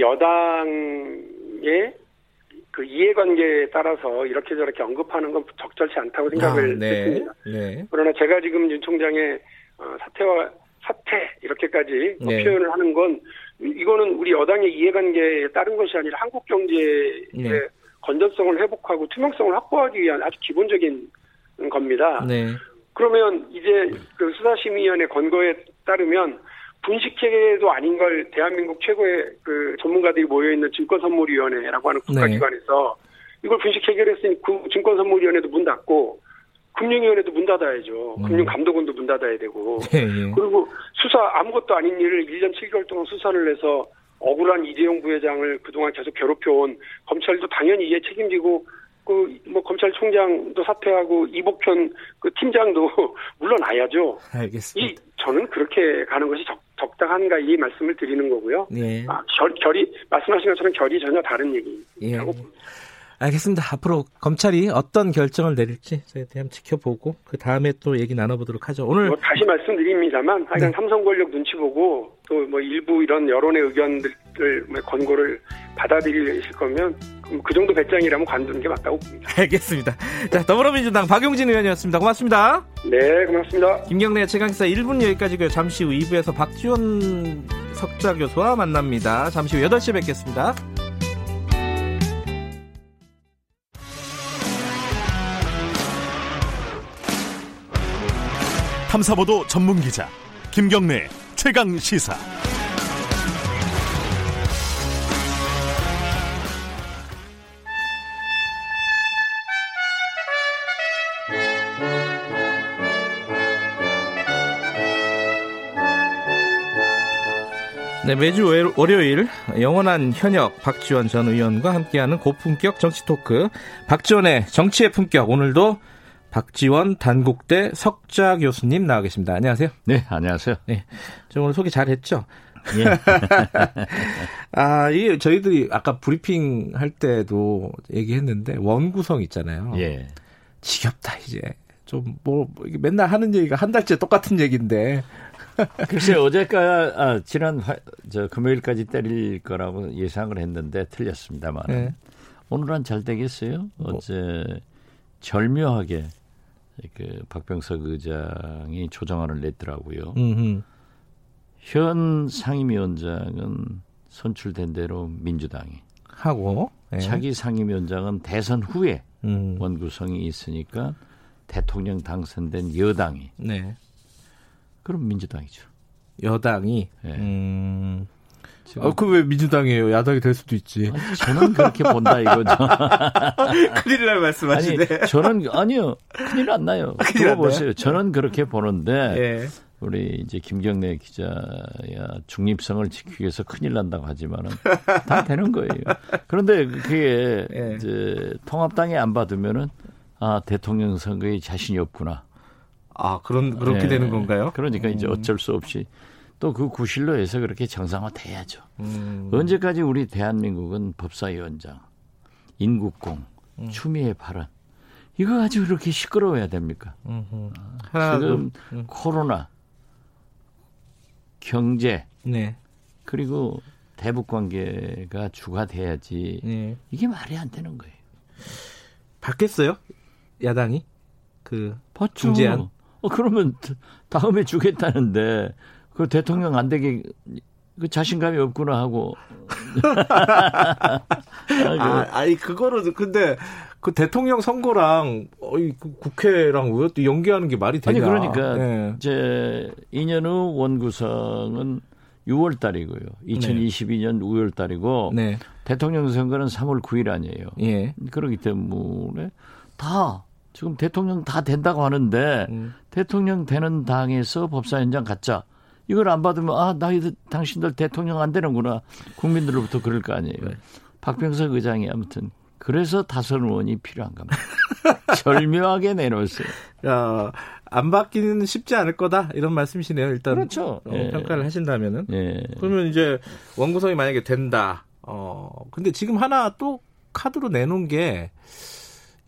여당의 그 이해관계에 따라서 이렇게 저렇게 언급하는 건 적절치 않다고 생각을 했습니다. 네. 그러나 제가 지금 윤 총장의 사퇴 이렇게까지 네. 표현을 하는 건 이거는 우리 여당의 이해관계에 따른 것이 아니라 한국 경제의 네. 건전성을 회복하고 투명성을 확보하기 위한 아주 기본적인 겁니다. 네. 그러면 이제 그 수사심의위원회 권고에 따르면 분식회계도 아닌 걸 대한민국 최고의 그 전문가들이 모여있는 증권선물위원회라고 하는 국가기관에서 이걸 분식회계를 했으니 그 증권선물위원회도 문 닫고 금융위원회도 문 닫아야죠. 금융감독원도 문 닫아야 되고 그리고 수사 아무것도 아닌 일을 1년 7개월 동안 수사를 해서 억울한 이재용 부회장을 그동안 계속 괴롭혀온 검찰도 당연히 이에 책임지고 검찰총장도 사퇴하고 이복현 그 팀장도 물러나야죠. 알겠습니다. 저는 그렇게 가는 것이 적당한가 이 말씀을 드리는 거고요. 네. 결이 말씀하신 것처럼 결이 전혀 다른 얘기라고 예. 봅니다. 알겠습니다. 앞으로 검찰이 어떤 결정을 내릴지 저희 한번 지켜보고 그 다음에 또 얘기 나눠보도록 하죠. 오늘 다시 말씀드립니다만 하여간 네. 삼성 권력 눈치 보고 또 일부 이런 여론의 의견들을 권고를 받아들이실 거면 그 정도 배짱이라면 관두는 게 맞다고 봅니다. 알겠습니다. 자, 더불어민주당 박용진 의원이었습니다. 고맙습니다. 네, 고맙습니다. 김경래 최강시사 1분 여기까지고요. 잠시 후 2부에서 박지원 석좌교수와 만납니다. 잠시 후 8시에 뵙겠습니다. 탐사보도 전문기자 김경래 최강시사. 네, 매주 월요일 영원한 현역 박지원 전 의원과 함께하는 고품격 정치 토크 박지원의 정치의 품격. 오늘도 박지원 단국대 석좌 교수님 나와 계십니다. 안녕하세요. 네, 안녕하세요. 네, 저 오늘 소개 잘했죠? 예. 이게 저희들이 아까 브리핑 할 때도 얘기했는데 원구성 있잖아요. 예. 지겹다 이제. 좀 맨날 하는 얘기가 한 달째 똑같은 얘기인데. 글쎄 지난 금요일까지 때릴 거라고 예상을 했는데 틀렸습니다만 네. 오늘은 잘 되겠어요. 어제 절묘하게 그 박병석 의장이 조정안을 냈더라고요. 현 상임위원장은 선출된 대로 민주당이 하고 네. 차기 상임위원장은 대선 후에 원구성이 있으니까 대통령 당선된 여당이. 네. 그럼 민주당이죠. 여당이. 네. 그 왜 민주당이에요? 야당이 될 수도 있지. 아니, 저는 그렇게 본다 이거죠. 큰일 날 말씀하시네. 아니, 저는 아니요. 큰일 안 나요. 들어보세요. 저는 그렇게 보는데 예. 우리 이제 김경래 기자야 중립성을 지키기 위해서 큰일 난다고 하지만은 다 되는 거예요. 그런데 그게 예. 이제 통합당이 안 받으면은 아 대통령 선거에 자신이 없구나. 아 그렇게 예. 되는 건가요? 그러니까 이제 어쩔 수 없이. 또 그 구실로에서 그렇게 정상화돼야죠. 언제까지 우리 대한민국은 법사위원장, 인국공, 추미애 발언 이거 가지고 그렇게 시끄러워야 됩니까? 지금 코로나, 경제, 네. 그리고 대북 관계가 주가 돼야지 네. 이게 말이 안 되는 거예요. 받겠어요? 야당이 그 중재안? 그러면 다음에 주겠다는데. 그 대통령 안 되게 그 자신감이 없구나 하고. 아니 그거는 근데 그 대통령 선거랑 국회랑 왜 또 연기하는 게 말이 되냐. 아니 그러니까 네. 이제 2년 후 원구성은 6월 달이고요. 2022년 네. 5월 달이고 네. 대통령 선거는 3월 9일 아니에요. 예. 그렇기 때문에 다. 지금 대통령 다 된다고 하는데 대통령 되는 당에서 법사위원장 갖자. 이걸 안 받으면 아 당신들 대통령 안 되는구나. 국민들로부터 그럴 거 아니에요. 네. 박병석 의장이 아무튼 그래서 다선 의원이 필요한 겁니다. 절묘하게 내놓으세요. 야, 안 받기는 쉽지 않을 거다 이런 말씀이시네요. 일단 그렇죠. 예. 평가를 하신다면은. 예. 그러면 이제 원구성이 만약에 된다. 근데 지금 하나 또 카드로 내놓은 게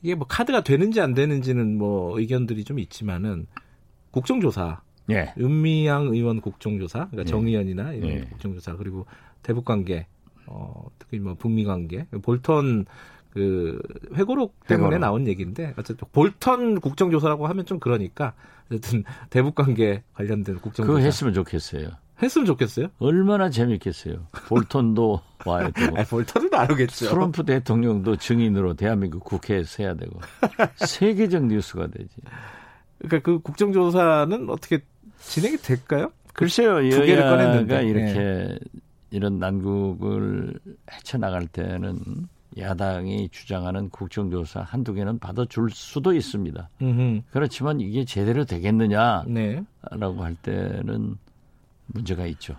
이게 뭐 카드가 되는지 안 되는지는 뭐 의견들이 좀 있지만은 국정조사. 예. 은미양 의원 국정조사, 그러니까 예. 정의연이나 이런 예. 국정조사 그리고 대북 관계, 특히 뭐 북미 관계, 볼턴 그 회고록 때문에 나온 얘기인데 어쨌든 볼턴 국정조사라고 하면 좀 그러니까 어쨌든 대북 관계 관련된 국정조사 그거 했으면 좋겠어요. 했으면 좋겠어요? 얼마나 재밌겠어요. 볼턴도 와야 되고. 아니, 볼턴은 안 오겠죠. 트럼프 대통령도 증인으로 대한민국 국회에 서야 되고 세계적 뉴스가 되지. 그러니까 그 국정조사는 어떻게 진행이 될까요? 글쎄요. 두 개를 꺼냈는데 이렇게 네. 이런 난국을 헤쳐나갈 때는 야당이 주장하는 국정조사 한두 개는 받아줄 수도 있습니다. 그렇지만 이게 제대로 되겠느냐라고 네. 할 때는 문제가 있죠.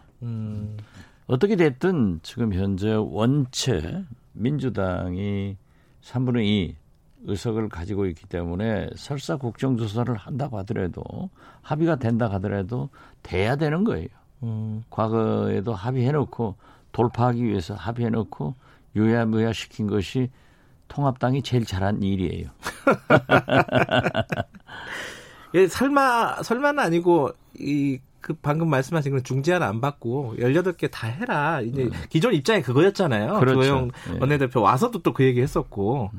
어떻게 됐든 지금 현재 원체 민주당이 3분의 2 의석을 가지고 있기 때문에 설사 국정조사를 한다고 하더라도 합의가 된다고 하더라도 돼야 되는 거예요. 과거에도 합의해놓고 돌파하기 위해서 합의해놓고 유야무야 시킨 것이 통합당이 제일 잘한 일이에요. 예, 설마는 아니고 그 방금 말씀하신 건 중재안 안 받고 18개 다 해라. 이제 기존 입장이 그거였잖아요. 그렇죠. 조영 원내대표 와서도 또 그 얘기했었고.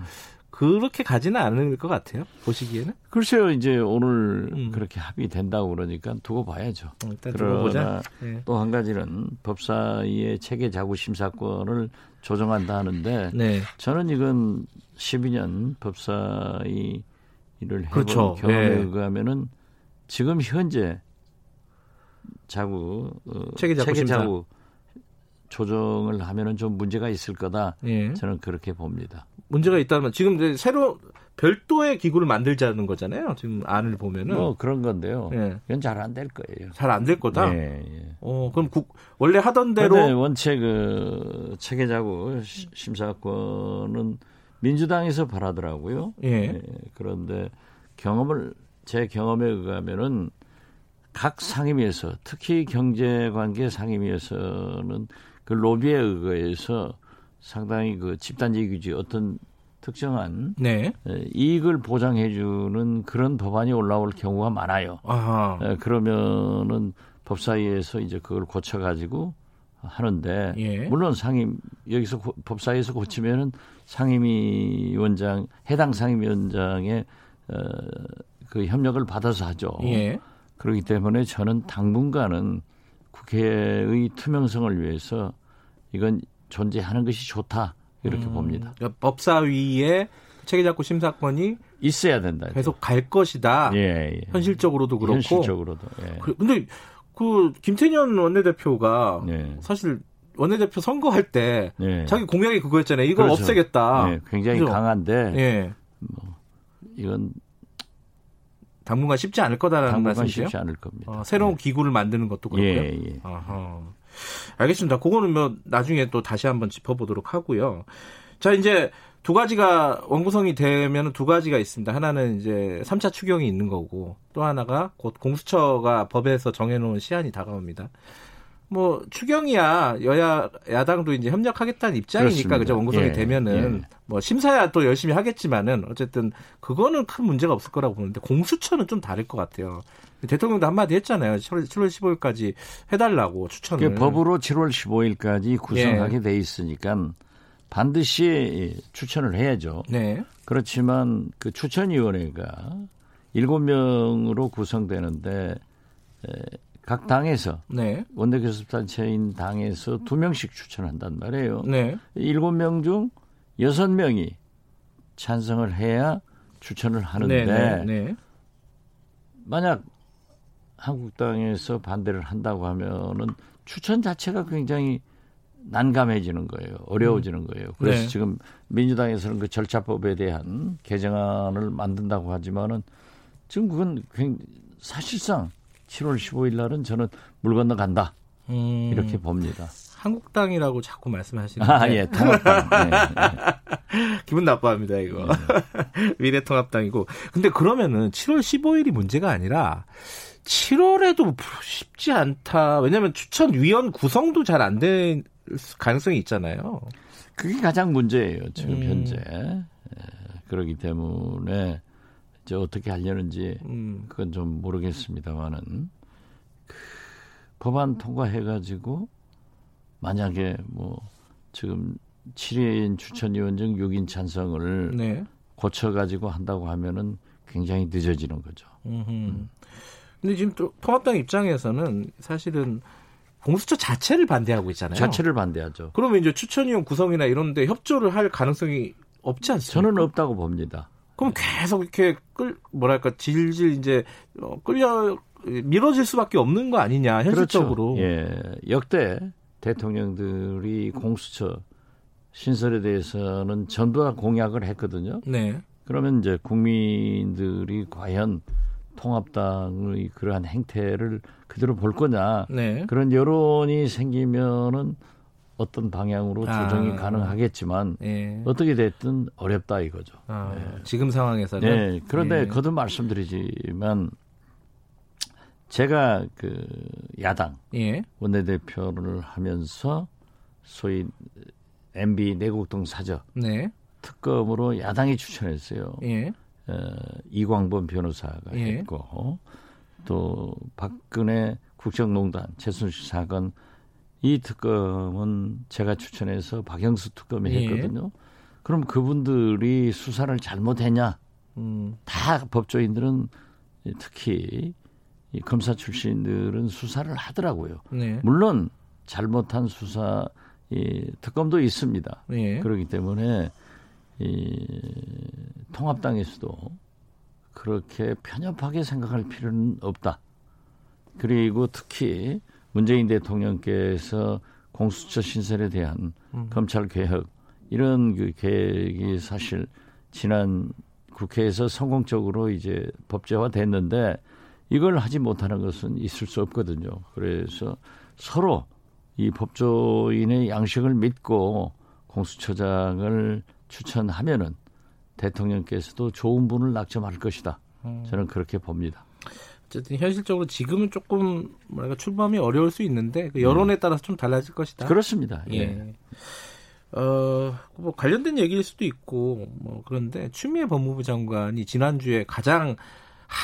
그렇게 가지는 않을 것 같아요. 보시기에는? 글쎄요. 이제 오늘 그렇게 합의된다고 그러니까 두고 봐야죠. 일단 두고 보자. 네. 또 한 가지는 법사위의 체계자구 심사권을 조정한다 하는데 네. 저는 이건 12년 법사위 일을 해본 그렇죠. 경험에 네. 의하면은 지금 현재 체계자구 조정을 하면은 좀 문제가 있을 거다. 네. 저는 그렇게 봅니다. 문제가 있다면 지금 새로 별도의 기구를 만들자는 거잖아요. 지금 안을 보면은 뭐 그런 건데요. 예. 이건 잘 안 될 거예요. 잘 안 될 거다. 예, 예. 그럼 원래 하던 대로 원체 그 체계자구 심사권은 민주당에서 바라더라고요. 예. 예. 그런데 제 경험에 의하면은 각 상임위에서 특히 경제관계 상임위에서는 그 로비에 의해서 상당히 그 집단지의 규제 어떤 특정한 네. 이익을 보장해주는 그런 법안이 올라올 경우가 많아요. 아하. 그러면은 법사위에서 이제 그걸 고쳐가지고 하는데 예. 물론 여기서 법사위에서 고치면은 상임위원장 해당 상임위원장의 그 협력을 받아서 하죠. 예. 그렇기 때문에 저는 당분간은 국회의 투명성을 위해서 이건 존재하는 것이 좋다 이렇게 봅니다. 그러니까 법사위에 체계자구 심사권이 있어야 된다. 계속 갈 것이다. 예, 예. 현실적으로도 그렇고. 현실적으로도. 그런데 예. 그 김태년 원내대표가 예. 사실 원내대표 선거할 때 네. 자기 공약이 그거였잖아요. 이걸 그렇죠. 없애겠다. 네, 굉장히 그렇죠? 강한데 네. 뭐 이건 당분간 쉽지 않을 거다라는 당분간 말씀이세요? 쉽지 않을 겁니다. 새로운 네. 기구를 만드는 것도 그렇고요. 예, 예. 아하. 알겠습니다. 그거는 뭐 나중에 또 다시 한번 짚어보도록 하고요. 자, 이제 두 가지가 완구성이 되면 두 가지가 있습니다. 하나는 이제 3차 추경이 있는 거고 또 하나가 곧 공수처가 법에서 정해놓은 시한이 다가옵니다. 뭐 추경이야 여야 야당도 이제 협력하겠다는 입장이니까 그죠? 원구성이 예, 되면은 예. 뭐 심사야 또 열심히 하겠지만은 어쨌든 그거는 큰 문제가 없을 거라고 보는데 공수처는 좀 다를 것 같아요. 대통령도 한마디 했잖아요. 7월 15일까지 해달라고 추천을. 법으로 7월 15일까지 구성하게 예. 돼 있으니까 반드시 추천을 해야죠. 네. 그렇지만 그 추천위원회가 7명으로 구성되는데. 각 당에서 네. 원내교섭단체인 당에서 2명씩 추천한단 말이에요. 네. 7명 중 6명이 찬성을 해야 추천을 하는데 네, 네, 네. 만약 한국당에서 반대를 한다고 하면은 추천 자체가 굉장히 난감해지는 거예요. 어려워지는 거예요. 그래서 네. 지금 민주당에서는 그 절차법에 대한 개정안을 만든다고 하지만은 지금 그건 사실상 7월 15일 날은 저는 물 건너간다. 이렇게 봅니다. 한국당이라고 자꾸 말씀하시는데. 아, 예, 통합당. 예, 예. 기분 나빠합니다, 이거. 예. 미래통합당이고. 근데 그러면은 7월 15일이 문제가 아니라 7월에도 쉽지 않다. 왜냐하면 추천위원 구성도 잘 안 될 가능성이 있잖아요. 그게 가장 문제예요, 지금 현재. 예, 그렇기 때문에. 어떻게 하려는지 그건 좀 모르겠습니다만은 법안 통과해가지고 만약에 뭐 지금 7인 추천위원 중 6인 찬성을 네. 고쳐가지고 한다고 하면은 굉장히 늦어지는 거죠. 근데 지금 또 통합당 입장에서는 사실은 공수처 자체를 반대하고 있잖아요. 자체를 반대하죠. 그러면 이제 추천위원 구성이나 이런데 협조를 할 가능성이 없지 않습니까? 저는 없다고 봅니다. 그럼 계속 이렇게 질질 이제 밀어질 수밖에 없는 거 아니냐, 현실적으로. 그렇죠. 예. 역대 대통령들이 공수처 신설에 대해서는 전부 다 공약을 했거든요. 네. 그러면 이제 국민들이 과연 통합당의 그러한 행태를 그대로 볼 거냐. 네. 그런 여론이 생기면은 어떤 방향으로 조정이 가능하겠지만 예. 어떻게 됐든 어렵다 이거죠. 아, 예. 지금 상황에서는. 예. 그런데 예. 거듭 말씀드리지만 제가 그 야당 예. 원내대표를 하면서 소위 MB 내곡동 사저 네. 특검으로 야당이 추천했어요. 예. 이광범 변호사가 예. 했고 또 박근혜 국정농단 최순실 사건 이 특검은 제가 추천해서 박영수 특검이 예. 했거든요. 그럼 그분들이 수사를 잘못했냐? 다 법조인들은 특히 이 검사 출신들은 수사를 하더라고요. 네. 물론 잘못한 수사 이 특검도 있습니다. 예. 그렇기 때문에 이 통합당에서도 그렇게 편협하게 생각할 필요는 없다. 그리고 특히 문재인 대통령께서 공수처 신설에 대한 검찰 개혁 이런 그 계획이 사실 지난 국회에서 성공적으로 이제 법제화됐는데 이걸 하지 못하는 것은 있을 수 없거든요. 그래서 서로 이 법조인의 양식을 믿고 공수처장을 추천하면은 대통령께서도 좋은 분을 낙점할 것이다. 저는 그렇게 봅니다. 어쨌든 현실적으로 지금은 조금 출범이 어려울 수 있는데 그 여론에 따라서 좀 달라질 것이다. 그렇습니다. 예. 예. 뭐 관련된 얘기일 수도 있고 뭐 그런데 추미애 법무부 장관이 지난주에 가장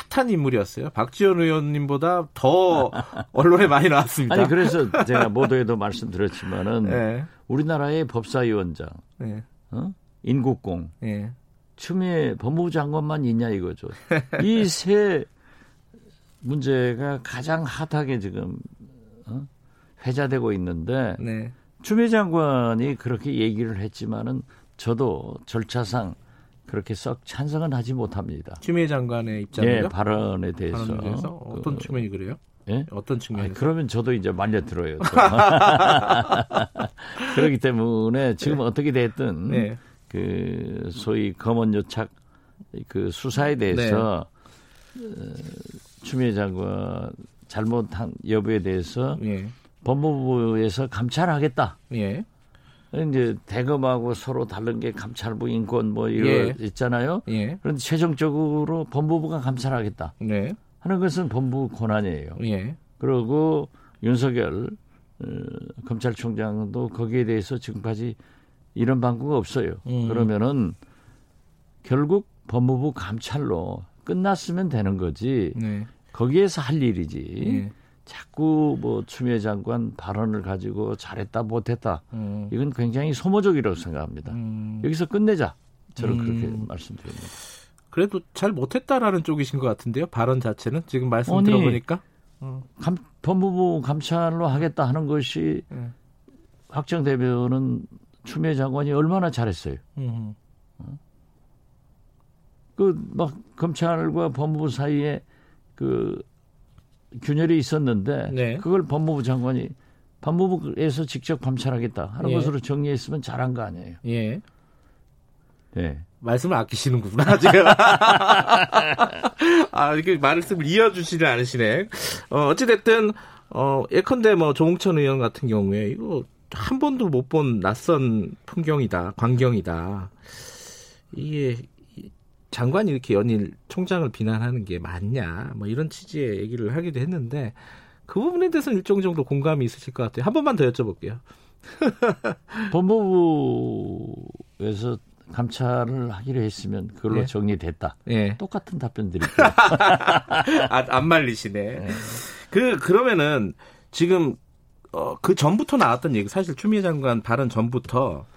핫한 인물이었어요. 박지원 의원님보다 더 언론에 많이 나왔습니다. 아니 그래서 제가 모두에도 말씀드렸지만은 예. 우리나라의 법사위원장, 예. 인국공, 예. 추미애 법무부 장관만 있냐 이거죠. 이 세 문제가 가장 핫하게 지금 회자되고 있는데 네. 추미애 장관이 그렇게 얘기를 했지만은 저도 절차상 그렇게 썩 찬성은 하지 못합니다. 추미애 장관의 입장이요? 예, 발언에 대해서. 어떤 측면이 그래요? 예? 어떤 측면에서? 그러면 저도 이제 말려 들어요. 그렇기 때문에 지금 네. 어떻게 됐든 네. 그 소위 검언유착 그 수사에 대해서 네. 추미애 장관 잘못한 여부에 대해서 네. 법무부에서 감찰하겠다. 예. 이제 대검하고 서로 다른 게 감찰부 인권 뭐 이런 예. 있잖아요. 예. 그런데 최종적으로 법무부가 감찰하겠다. 네. 하는 것은 법무부 권한이에요. 예. 그리고 윤석열 검찰총장도 거기에 대해서 지금까지 이런 방구가 없어요. 그러면은 결국 법무부 감찰로 끝났으면 되는 거지. 네. 거기에서 할 일이지. 예. 자꾸 뭐 추미애 장관 발언을 가지고 잘했다 못했다 이건 굉장히 소모적이라고 생각합니다. 여기서 끝내자 저는 그렇게 말씀드립니다. 그래도 잘 못했다라는 쪽이신 것 같은데요. 발언 자체는 지금 말씀 들어보니까 법무부 감찰로 하겠다 하는 것이 확정되면은 추미애 장관이 얼마나 잘했어요. 그 막 검찰과 법무부 사이에 그 균열이 있었는데 네. 그걸 법무부 장관이 법무부에서 직접 감찰하겠다 하는 예. 것으로 정리했으면 잘한 거 아니에요. 예. 네. 말씀을 아끼시는구나 지금. 아 이렇게 말씀을 이어주시지 않으시네. 어찌됐든 예컨대 뭐 조홍천 의원 같은 경우에 이거 한 번도 못 본 낯선 풍경이다, 광경이다. 이게. 장관이 이렇게 연일 총장을 비난하는 게 맞냐 뭐 이런 취지의 얘기를 하기도 했는데 그 부분에 대해서는 일정 정도 공감이 있으실 것 같아요. 한 번만 더 여쭤볼게요. 법무부에서 감찰을 하기로 했으면 그걸로 네. 정리됐다. 네. 똑같은 답변 드릴게요. 안 말리시네. 네. 그러면은 지금 그 전부터 나왔던 얘기 사실 추미애 장관 발언 전부터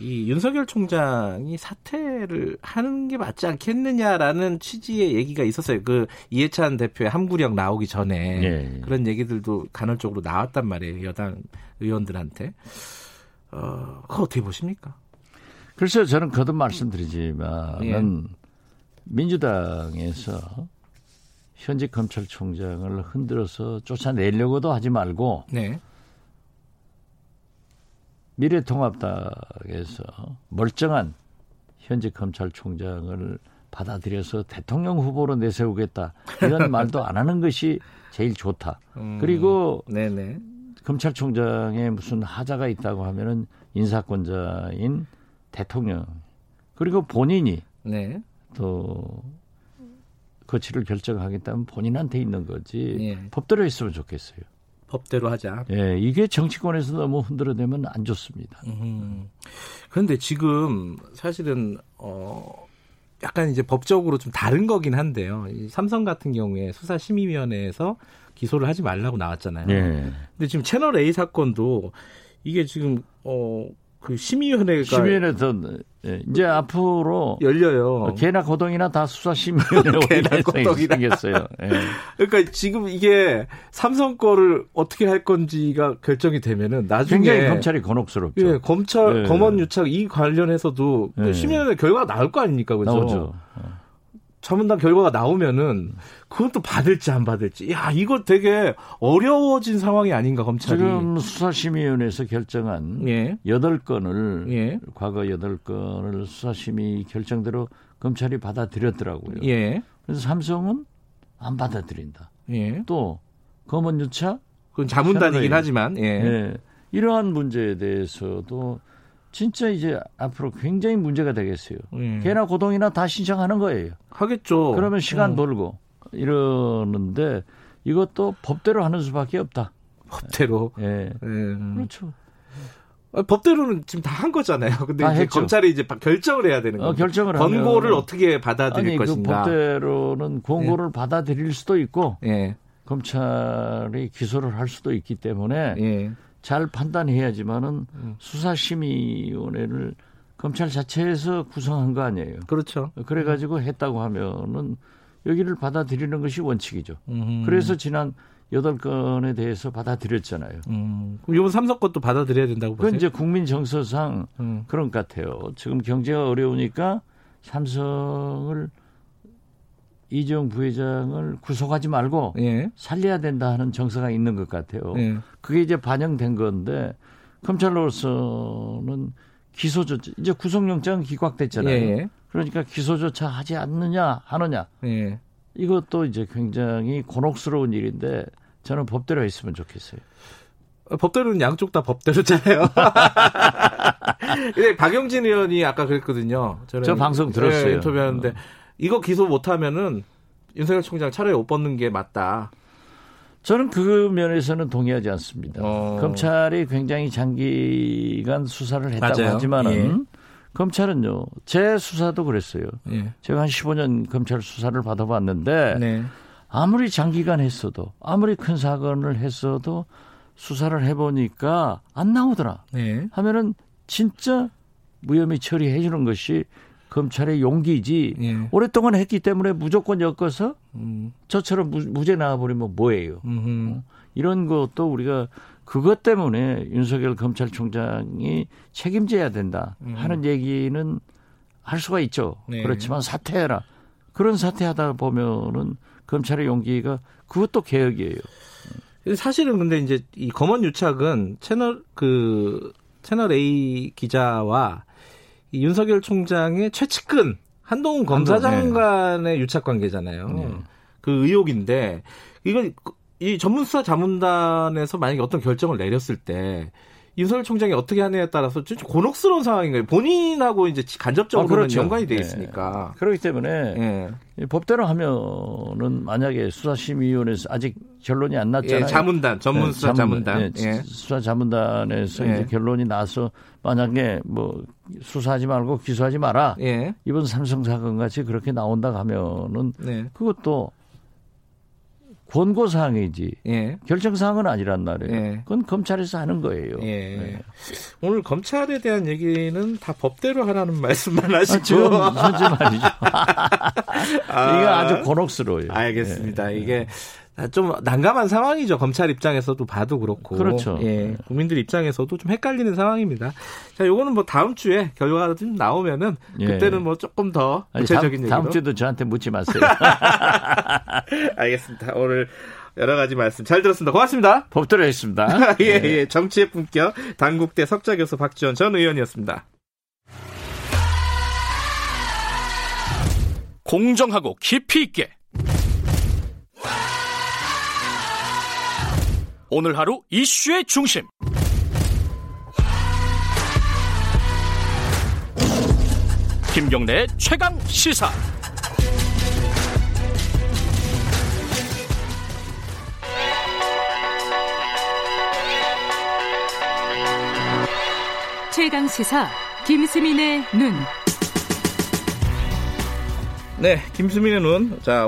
이 윤석열 총장이 사퇴를 하는 게 맞지 않겠느냐라는 취지의 얘기가 있었어요. 그 이해찬 대표의 함구령 나오기 전에 네. 그런 얘기들도 간헐적으로 나왔단 말이에요. 여당 의원들한테. 그거 어떻게 보십니까? 글쎄요. 저는 거듭 말씀드리지만 네. 민주당에서 현직 검찰총장을 흔들어서 쫓아내려고도 하지 말고 네. 미래통합당에서 멀쩡한 현직 검찰총장을 받아들여서 대통령 후보로 내세우겠다. 이런 말도 안 하는 것이 제일 좋다. 그리고 네네. 검찰총장에 무슨 하자가 있다고 하면은 인사권자인 대통령 그리고 본인이 네. 또 거취를 결정하겠다면 본인한테 있는 거지 네. 법대로 했으면 좋겠어요. 법대로 하자. 예, 이게 정치권에서 너무 흔들어대면 안 좋습니다. 그런데 지금 사실은 약간 이제 법적으로 좀 다른 거긴 한데요. 이 삼성 같은 경우에 수사심의위원회에서 기소를 하지 말라고 나왔잖아요. 예. 근데 지금 채널 A 사건도 이게 지금 그 심의위원회에서 이제 앞으로 열려요. 개나 고동이나 다 수사심의위원회로 개나 고동이나 생겼어요. 네. 그러니까 지금 이게 삼성 거를 어떻게 할 건지가 결정이 되면은 나중에 굉장히 검찰이 곤혹스럽죠. 예, 검찰 네. 검언유착 이 관련해서도 네. 심의위원회 결과가 나올 거 아닙니까, 그죠? 나오죠. 자문단 결과가 나오면은 그건 또 받을지 안 받을지. 야, 이거 되게 어려워진 상황이 아닌가, 검찰이. 지금 수사심의위원회에서 결정한 예. 8건을, 예. 과거 8건을 수사심의 결정대로 검찰이 받아들였더라고요. 예. 그래서 삼성은 안 받아들인다. 예. 또, 검언유착? 그건 자문단이긴 하지만, 예. 예. 이러한 문제에 대해서도 진짜 이제 앞으로 굉장히 문제가 되겠어요. 개나 고동이나 다 신청하는 거예요. 하겠죠. 그러면 시간 벌고 이러는데 이것도 법대로 하는 수밖에 없다. 법대로. 예. 그렇죠. 법대로는 지금 다 한 거잖아요. 근데 이제 검찰이 이제 결정을 해야 되는 거예요. 결정을 하면 권고를 어떻게 받아들일 것인가. 그 법대로는 권고를 예. 받아들일 수도 있고 예. 검찰이 기소를 할 수도 있기 때문에. 예. 잘 판단해야지만은 수사심의위원회를 검찰 자체에서 구성한 거 아니에요. 그렇죠. 그래가지고 했다고 하면은 여기를 받아들이는 것이 원칙이죠. 그래서 지난 8건에 대해서 받아들였잖아요. 그럼 이번 삼성 것도 받아들여야 된다고 보세요? 그건 이제 국민 정서상 그런 것 같아요. 지금 경제가 어려우니까 삼성을 이재용 부회장을 구속하지 말고 예. 살려야 된다 하는 정서가 있는 것 같아요. 예. 그게 이제 반영된 건데 검찰로서는 기소조차, 이제 구속영장 기각됐잖아요. 예. 그러니까 기소조차 하지 않느냐, 하느냐. 예. 이것도 이제 굉장히 곤혹스러운 일인데 저는 법대로 했으면 좋겠어요. 법대로는 양쪽 다 법대로잖아요. 근데 박용진 의원이 아까 그랬거든요. 저 방송 들었어요. 네, 인터뷰하는데 이거 기소 못하면은 윤석열 총장 차라리 옷 벗는 게 맞다. 저는 그 면에서는 동의하지 않습니다. 검찰이 굉장히 장기간 수사를 했다고 맞아요. 하지만은 예. 검찰은요. 제 수사도 그랬어요. 예. 제가 한 15년 검찰 수사를 받아봤는데 네. 아무리 장기간 했어도 아무리 큰 사건을 했어도 수사를 해보니까 안 나오더라 네. 하면은 진짜 무혐의 처리해 주는 것이 검찰의 용기지 네. 오랫동안 했기 때문에 무조건 엮어서 저처럼 무죄 나와버리면 뭐예요. 이런 것도 우리가 그것 때문에 윤석열 검찰총장이 책임져야 된다 하는 얘기는 할 수가 있죠. 네. 그렇지만 사퇴해라. 그런 사퇴하다 보면은 검찰의 용기가 그것도 개혁이에요. 사실은 근데 이제 이 검언 유착은 채널 A 기자와 이 윤석열 총장의 최측근 한동훈 검사장 간의 유착 관계잖아요. 그 의혹인데 이건 이 전문수사 자문단에서 만약에 어떤 결정을 내렸을 때 윤석열 총장이 어떻게 하느냐에 따라서 좀 곤혹스러운 상황인 거예요. 본인하고 이제 간접적으로는 그렇죠. 연관이 돼 있으니까. 네. 그렇기 때문에 법대로 하면은 만약에 수사심의위원회에서 아직 결론이 안 났잖아요. 예, 자문단, 전문수사 자문단. 예, 수사 자문단에서 이제 결론이 나서 만약에 뭐 수사하지 말고 기소하지 마라. 예. 이번 삼성 사건 같이 그렇게 나온다 하면은 그것도 권고 사항이지 결정 사항은 아니란 말이에요. 그건 검찰에서 하는 거예요. 오늘 검찰에 대한 얘기는 다 법대로 하라는 말씀만 하시고 지금 현재 말이죠. 이게 아주 곤혹스러워요. 알겠습니다. 이게 좀 난감한 상황이죠. 검찰 입장에서도 봐도 그렇고, 그렇죠. 국민들 입장에서도 좀 헷갈리는 상황입니다. 자, 요거는 뭐 다음 주에 결과가 좀 나오면은 그때는 뭐 조금 더 구체적인 얘기로. 다음 주도 저한테 묻지 마세요. 알겠습니다. 오늘 여러 가지 말씀 잘 들었습니다. 고맙습니다. 법대로 했습니다. 예. 정치의 품격 단국대 석좌교수 박지원 전 의원이었습니다. 공정하고 깊이 있게. 오늘 하루 이슈의 중심 김경래의 최강 시사. 최강 시사 김수민의 눈. 네, 김수민의 눈. 자,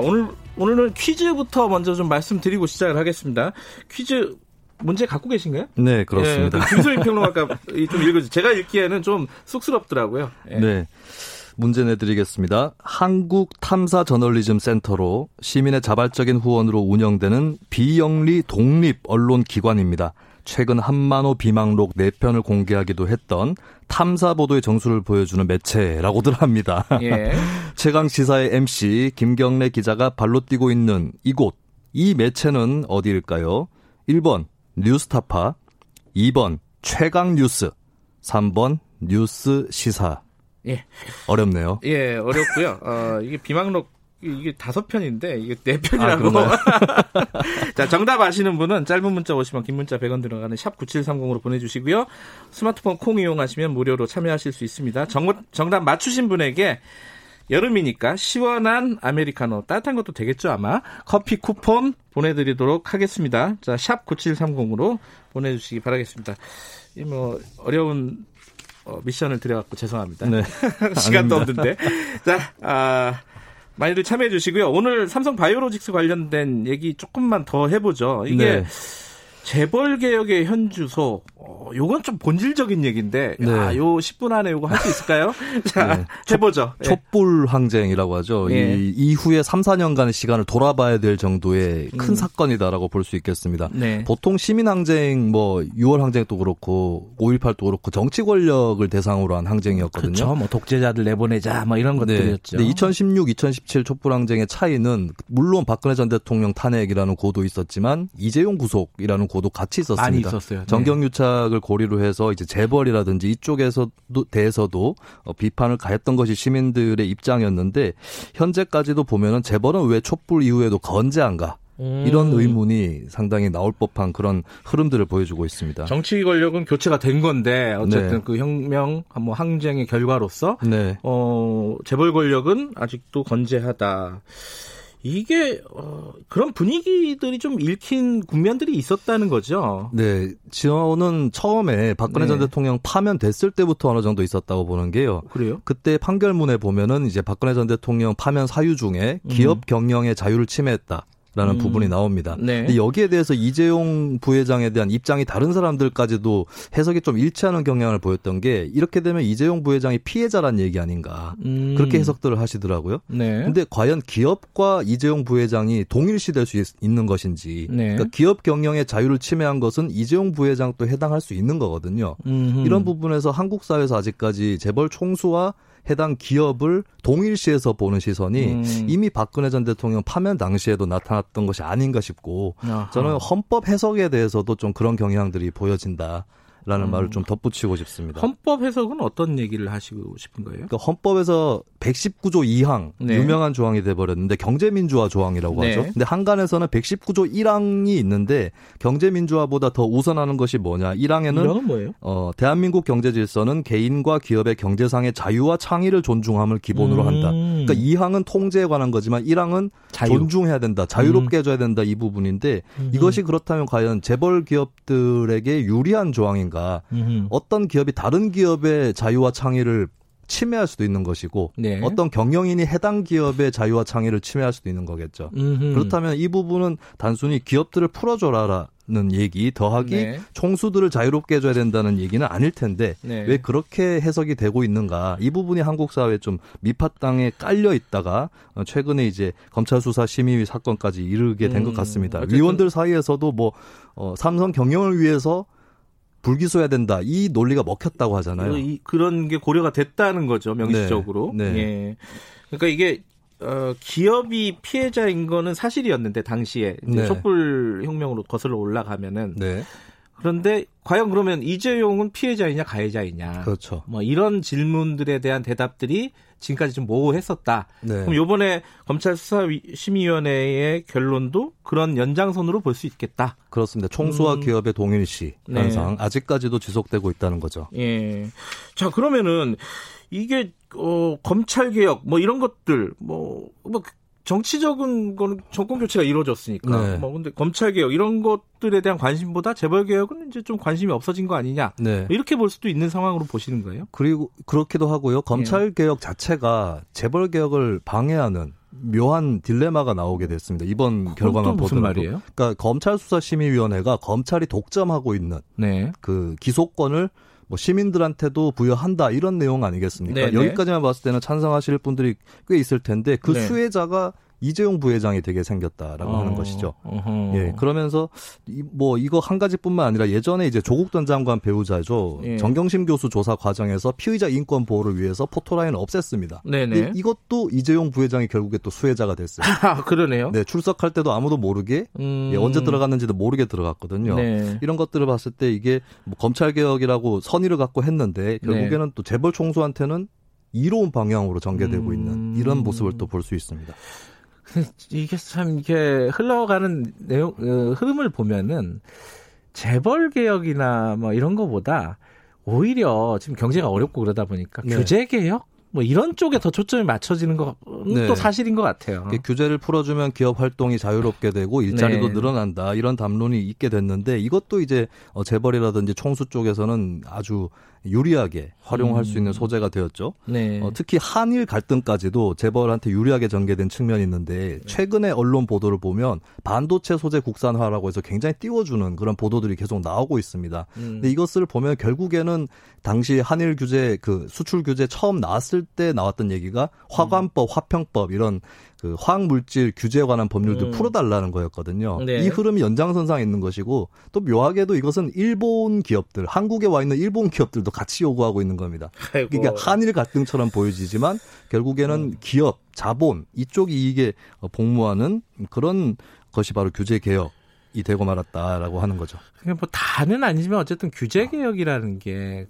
오늘은 퀴즈부터 먼저 좀 말씀드리고 시작을 하겠습니다. 퀴즈 문제 갖고 계신가요? 네, 그렇습니다. 김소희 평론가가 좀 읽어주세요. 제가 읽기에는 좀 쑥스럽더라고요. 네, 문제 내드리겠습니다. 한국탐사저널리즘센터로 시민의 자발적인 후원으로 운영되는 비영리 독립 언론기관입니다. 최근 한만호 비망록 4편을 공개하기도 했던 탐사보도의 정수를 보여주는 매체라고들 합니다. 최강시사의 MC 김경래 기자가 발로 뛰고 있는 이곳, 이 매체는 어디일까요? 1번 뉴스타파, 2번 최강뉴스, 3번 뉴스시사. 어렵네요. 어렵고요. 이게 비망록. 이게 5편인데 이게 4편이라고. 자, 정답 아시는 분은 짧은 문자 50원, 긴 문자 100원 들어가는 샵 9730으로 보내주시고요. 스마트폰 콩 이용하시면 무료로 참여하실 수 있습니다. 정답 맞추신 분에게 여름이니까 시원한 아메리카노, 따뜻한 것도 되겠죠 아마, 커피 쿠폰 보내드리도록 하겠습니다. 자, 샵 9730으로 보내주시기 바라겠습니다. 이 뭐 어려운 미션을 드려갖고 죄송합니다. 네. 시간도 없는데. 자, 많이들 참여해 주시고요. 오늘 삼성 바이오로직스 관련된 얘기 조금만 더 해보죠. 이게 재벌 개혁의 현주소. 요건 좀 본질적인 얘기인데, 요 10분 안에 요거 할 수 있을까요? 자, 해보죠. 촛불 항쟁이라고 하죠. 이 이후에 3, 4년간의 시간을 돌아봐야 될 정도의 큰 사건이다라고 볼 수 있겠습니다. 보통 시민 항쟁, 뭐 6월 항쟁도 그렇고 5.18도 그렇고 정치 권력을 대상으로 한 항쟁이었거든요. 그렇죠. 뭐 독재자들 내보내자, 뭐 이런 것들이었죠. 근데 2016, 2017 촛불 항쟁의 차이는 물론 박근혜 전 대통령 탄핵이라는 고도 있었지만 이재용 구속이라는 고도 같이 있었습니다. 많이 있었어요. 네. 정경유착을 고리로 해서 이제 재벌이라든지 이쪽에서도 대해서도 비판을 가했던 것이 시민들의 입장이었는데 현재까지도 보면은 재벌은 왜 촛불 이후에도 건재한가? 이런 의문이 상당히 나올 법한 그런 흐름들을 보여주고 있습니다. 정치 권력은 교체가 된 건데 어쨌든 네. 그 혁명, 뭐 항쟁의 결과로서 네. 재벌 권력은 아직도 건재하다. 이게 그런 분위기들이 좀 읽힌 국면들이 있었다는 거죠. 네, 저는 처음에 박근혜 네. 전 대통령 파면됐을 때부터 어느 정도 있었다고 보는 게요. 그래요? 그때 판결문에 보면은 이제 박근혜 전 대통령 파면 사유 중에 기업 경영의 자유를 침해했다. 라는 부분이 나옵니다. 네. 근데 여기에 대해서 이재용 부회장에 대한 입장이 다른 사람들까지도 해석이 좀 일치하는 경향을 보였던 게 이렇게 되면 이재용 부회장이 피해자란 얘기 아닌가 그렇게 해석들을 하시더라고요. 네. 근데 과연 기업과 이재용 부회장이 동일시될 수 있는 것인지 네. 그러니까 기업 경영의 자유를 침해한 것은 이재용 부회장도 해당할 수 있는 거거든요. 이런 부분에서 한국 사회에서 아직까지 재벌 총수와 해당 기업을 동일시해서 보는 시선이 이미 박근혜 전 대통령 파면 당시에도 나타났던 것이 아닌가 싶고 아하. 저는 헌법 해석에 대해서도 좀 그런 경향들이 보여진다. 라는 말을 좀 덧붙이고 싶습니다. 헌법 해석은 어떤 얘기를 하시고 싶은 거예요? 그러니까 헌법에서 119조 2항 네. 유명한 조항이 돼버렸는데 경제민주화 조항이라고 네. 하죠. 근데 한간에서는 119조 1항이 있는데 경제민주화보다 더 우선하는 것이 뭐냐? 1항에는 뭐예요? 대한민국 경제질서는 개인과 기업의 경제상의 자유와 창의를 존중함을 기본으로 한다. 그러니까 2항은 통제에 관한 거지만 1항은 자유. 존중해야 된다. 자유롭게 해줘야 된다. 이 부분인데 이것이 그렇다면 과연 재벌 기업들에게 유리한 조항인가? 어떤 기업이 다른 기업의 자유와 창의를 침해할 수도 있는 것이고 네. 어떤 경영인이 해당 기업의 자유와 창의를 침해할 수도 있는 거겠죠. 그렇다면 이 부분은 단순히 기업들을 풀어줘라라는 얘기 더하기 네. 총수들을 자유롭게 해줘야 된다는 얘기는 아닐 텐데 네. 왜 그렇게 해석이 되고 있는가. 이 부분이 한국 사회에 좀 밑바탕에 깔려 있다가 최근에 이제 검찰 수사 심의 사건까지 이르게 된 것 같습니다. 어쨌든. 위원들 사이에서도 뭐 삼성 경영을 위해서 불기소해야 된다. 이 논리가 먹혔다고 하잖아요. 그런 게 고려가 됐다는 거죠. 명시적으로. 네, 네. 예. 그러니까 이게 기업이 피해자인 거는 사실이었는데 당시에 네. 촛불 혁명으로 거슬러 올라가면은 네. 그런데 과연 그러면 이재용은 피해자이냐 가해자이냐. 그렇죠. 뭐 이런 질문들에 대한 대답들이 지금까지 좀 모호했었다. 네. 그럼 이번에 검찰 수사심의위원회의 결론도 그런 연장선으로 볼 수 있겠다. 그렇습니다. 총수와 기업의 동일시 현상 네. 아직까지도 지속되고 있다는 거죠. 예. 자 그러면은 이게 검찰 개혁 뭐 이런 것들 뭐 정치적인 건 정권 교체가 이루어졌으니까. 네. 뭐 근데 검찰 개혁 이런 것들에 대한 관심보다 재벌 개혁은 이제 좀 관심이 없어진 거 아니냐. 네. 이렇게 볼 수도 있는 상황으로 보시는 거예요? 그리고 그렇기도 하고요. 검찰 개혁 자체가 재벌 개혁을 방해하는 묘한 딜레마가 나오게 됐습니다. 이번 결과만 보더라도. 무슨 말이에요? 그러니까 검찰 수사심의위원회가 검찰이 독점하고 있는 네. 그 기소권을 뭐 시민들한테도 부여한다 이런 내용 아니겠습니까? 네네. 여기까지만 봤을 때는 찬성하실 분들이 꽤 있을 텐데 그 네. 수혜자가 이재용 부회장이 되게 생겼다라고 하는 것이죠. 예, 그러면서 뭐 이거 한 가지뿐만 아니라 예전에 이제 조국 전 장관 배우자죠. 예. 정경심 교수 조사 과정에서 피의자 인권 보호를 위해서 포토라인을 없앴습니다. 네네. 이것도 이재용 부회장이 결국에 또 수혜자가 됐어요. 그러네요. 네, 출석할 때도 아무도 모르게 예, 언제 들어갔는지도 모르게 들어갔거든요. 네. 이런 것들을 봤을 때 이게 뭐 검찰 개혁이라고 선의를 갖고 했는데 결국에는 네. 또 재벌 총수한테는 이로운 방향으로 전개되고 있는 이런 모습을 또 볼 수 있습니다. 이게 참 이게 흘러가는 내용 흐름을 보면은 재벌 개혁이나 뭐 이런 거보다 오히려 지금 경제가 어렵고 그러다 보니까 네. 규제 개혁 뭐 이런 쪽에 더 초점이 맞춰지는 건 네. 또 사실인 것 같아요. 규제를 풀어주면 기업 활동이 자유롭게 되고 일자리도 네. 늘어난다 이런 담론이 있게 됐는데 이것도 이제 재벌이라든지 총수 쪽에서는 아주 유리하게 활용할 수 있는 소재가 되었죠. 네. 특히 한일 갈등까지도 재벌한테 유리하게 전개된 측면이 있는데 최근에 언론 보도를 보면 반도체 소재 국산화라고 해서 굉장히 띄워주는 그런 보도들이 계속 나오고 있습니다. 근데 이것을 보면 결국에는 당시 한일 규제 그 수출 규제 처음 나왔을 때 나왔던 얘기가 화관법, 화평법 이런 그 화학물질 규제에 관한 법률들 풀어달라는 거였거든요. 네. 이 흐름이 연장선상에 있는 것이고 또 묘하게도 이것은 일본 기업들, 한국에 와 있는 일본 기업들도 같이 요구하고 있는 겁니다. 아이고. 그러니까 한일 갈등처럼 보여지지만 결국에는 기업, 자본 이쪽이 이익에 복무하는 그런 것이 바로 규제 개혁. 이 되고 말았다라고 하는 거죠. 그냥 뭐 다는 아니지만 어쨌든 규제 개혁이라는 게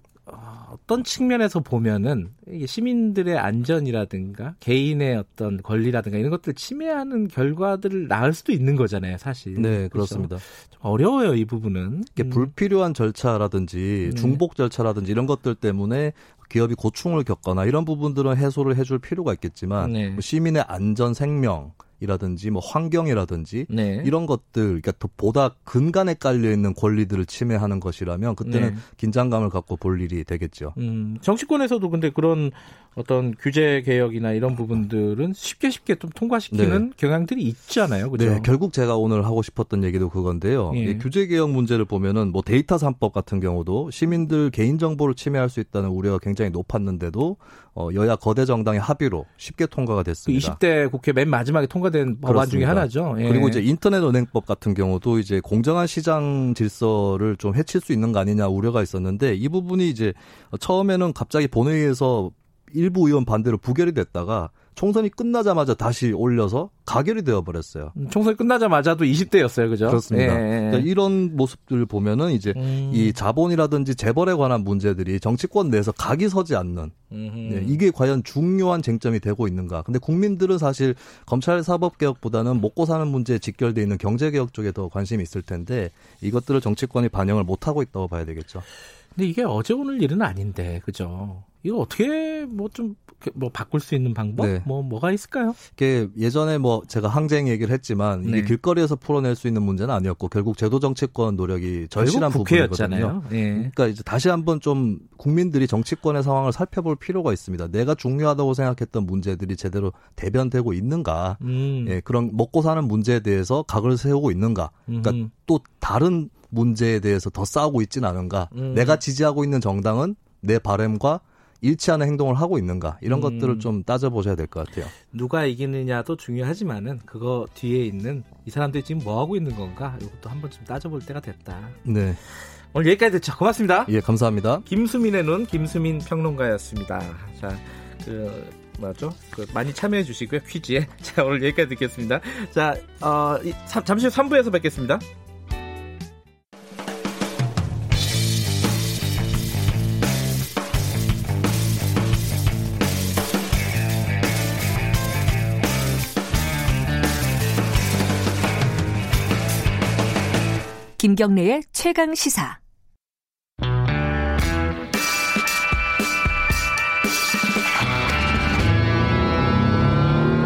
어떤 측면에서 보면은 시민들의 안전이라든가 개인의 어떤 권리라든가 이런 것들을 침해하는 결과들을 낳을 수도 있는 거잖아요, 사실. 네, 그렇습니다. 좀 어려워요, 이 부분은. 불필요한 절차라든지 중복 절차라든지 이런 것들 때문에 기업이 고충을 겪거나 이런 부분들은 해소를 해줄 필요가 있겠지만 네. 시민의 안전, 생명 이라든지 뭐 환경이라든지 네. 이런 것들, 그러니까 보다 근간에 깔려 있는 권리들을 침해하는 것이라면 그때는 네. 긴장감을 갖고 볼 일이 되겠죠. 정치권에서도 근데 그런 어떤 규제 개혁이나 이런 부분들은 쉽게 좀 통과시키는 네. 경향들이 있잖아요, 그렇죠? 네, 결국 제가 오늘 하고 싶었던 얘기도 그건데요. 예. 이 규제 개혁 문제를 보면은 뭐 데이터 산법 같은 경우도 시민들 개인 정보를 침해할 수 있다는 우려가 굉장히 높았는데도 여야 거대 정당의 합의로 쉽게 통과가 됐습니다. 그 20대 국회 맨 마지막에 통과된 법안 중에 하나죠. 예. 그리고 이제 인터넷 은행법 같은 경우도 이제 공정한 시장 질서를 좀 해칠 수 있는 거 아니냐 우려가 있었는데 이 부분이 이제 처음에는 갑자기 본회의에서 일부 의원 반대로 부결이 됐다가 총선이 끝나자마자 다시 올려서 가결이 되어버렸어요. 총선이 끝나자마자도 20대였어요, 그죠? 그렇습니다. 예. 그러니까 이런 모습들을 보면은 이제 이 자본이라든지 재벌에 관한 문제들이 정치권 내에서 각이 서지 않는 이게 과연 중요한 쟁점이 되고 있는가? 근데 국민들은 사실 검찰 사법 개혁보다는 먹고 사는 문제에 직결돼 있는 경제 개혁 쪽에 더 관심이 있을 텐데 이것들을 정치권이 반영을 못 하고 있다고 봐야 되겠죠. 근데 이게 어제 오늘 일은 아닌데, 그죠? 이거 어떻게 좀 바꿀 수 있는 방법? 네. 뭐가 있을까요? 이게 예전에 제가 항쟁 얘기를 했지만 이게 네. 길거리에서 풀어낼 수 있는 문제는 아니었고 결국 제도 정치권 노력이 절실한 부분이거든요. 네. 그러니까 이제 다시 한번 좀 국민들이 정치권의 상황을 살펴볼 필요가 있습니다. 내가 중요하다고 생각했던 문제들이 제대로 대변되고 있는가? 예, 그런 먹고 사는 문제에 대해서 각을 세우고 있는가? 그러니까 또 다른 문제에 대해서 더 싸우고 있지는 않은가? 내가 지지하고 있는 정당은 내 바램과 일치하는 행동을 하고 있는가 이런 것들을 좀 따져보셔야 될 것 같아요. 누가 이기느냐도 중요하지만은 그거 뒤에 있는 이 사람들이 지금 뭐 하고 있는 건가 이것도 한번 좀 따져볼 때가 됐다. 네. 오늘 여기까지 듣죠. 고맙습니다. 예, 감사합니다. 김수민의 눈 김수민 평론가였습니다. 자, 많이 참여해 주시고요 퀴즈에. 자, 오늘 여기까지 듣겠습니다. 자, 잠시 후 3부에서 뵙겠습니다. 김경래의 최강시사.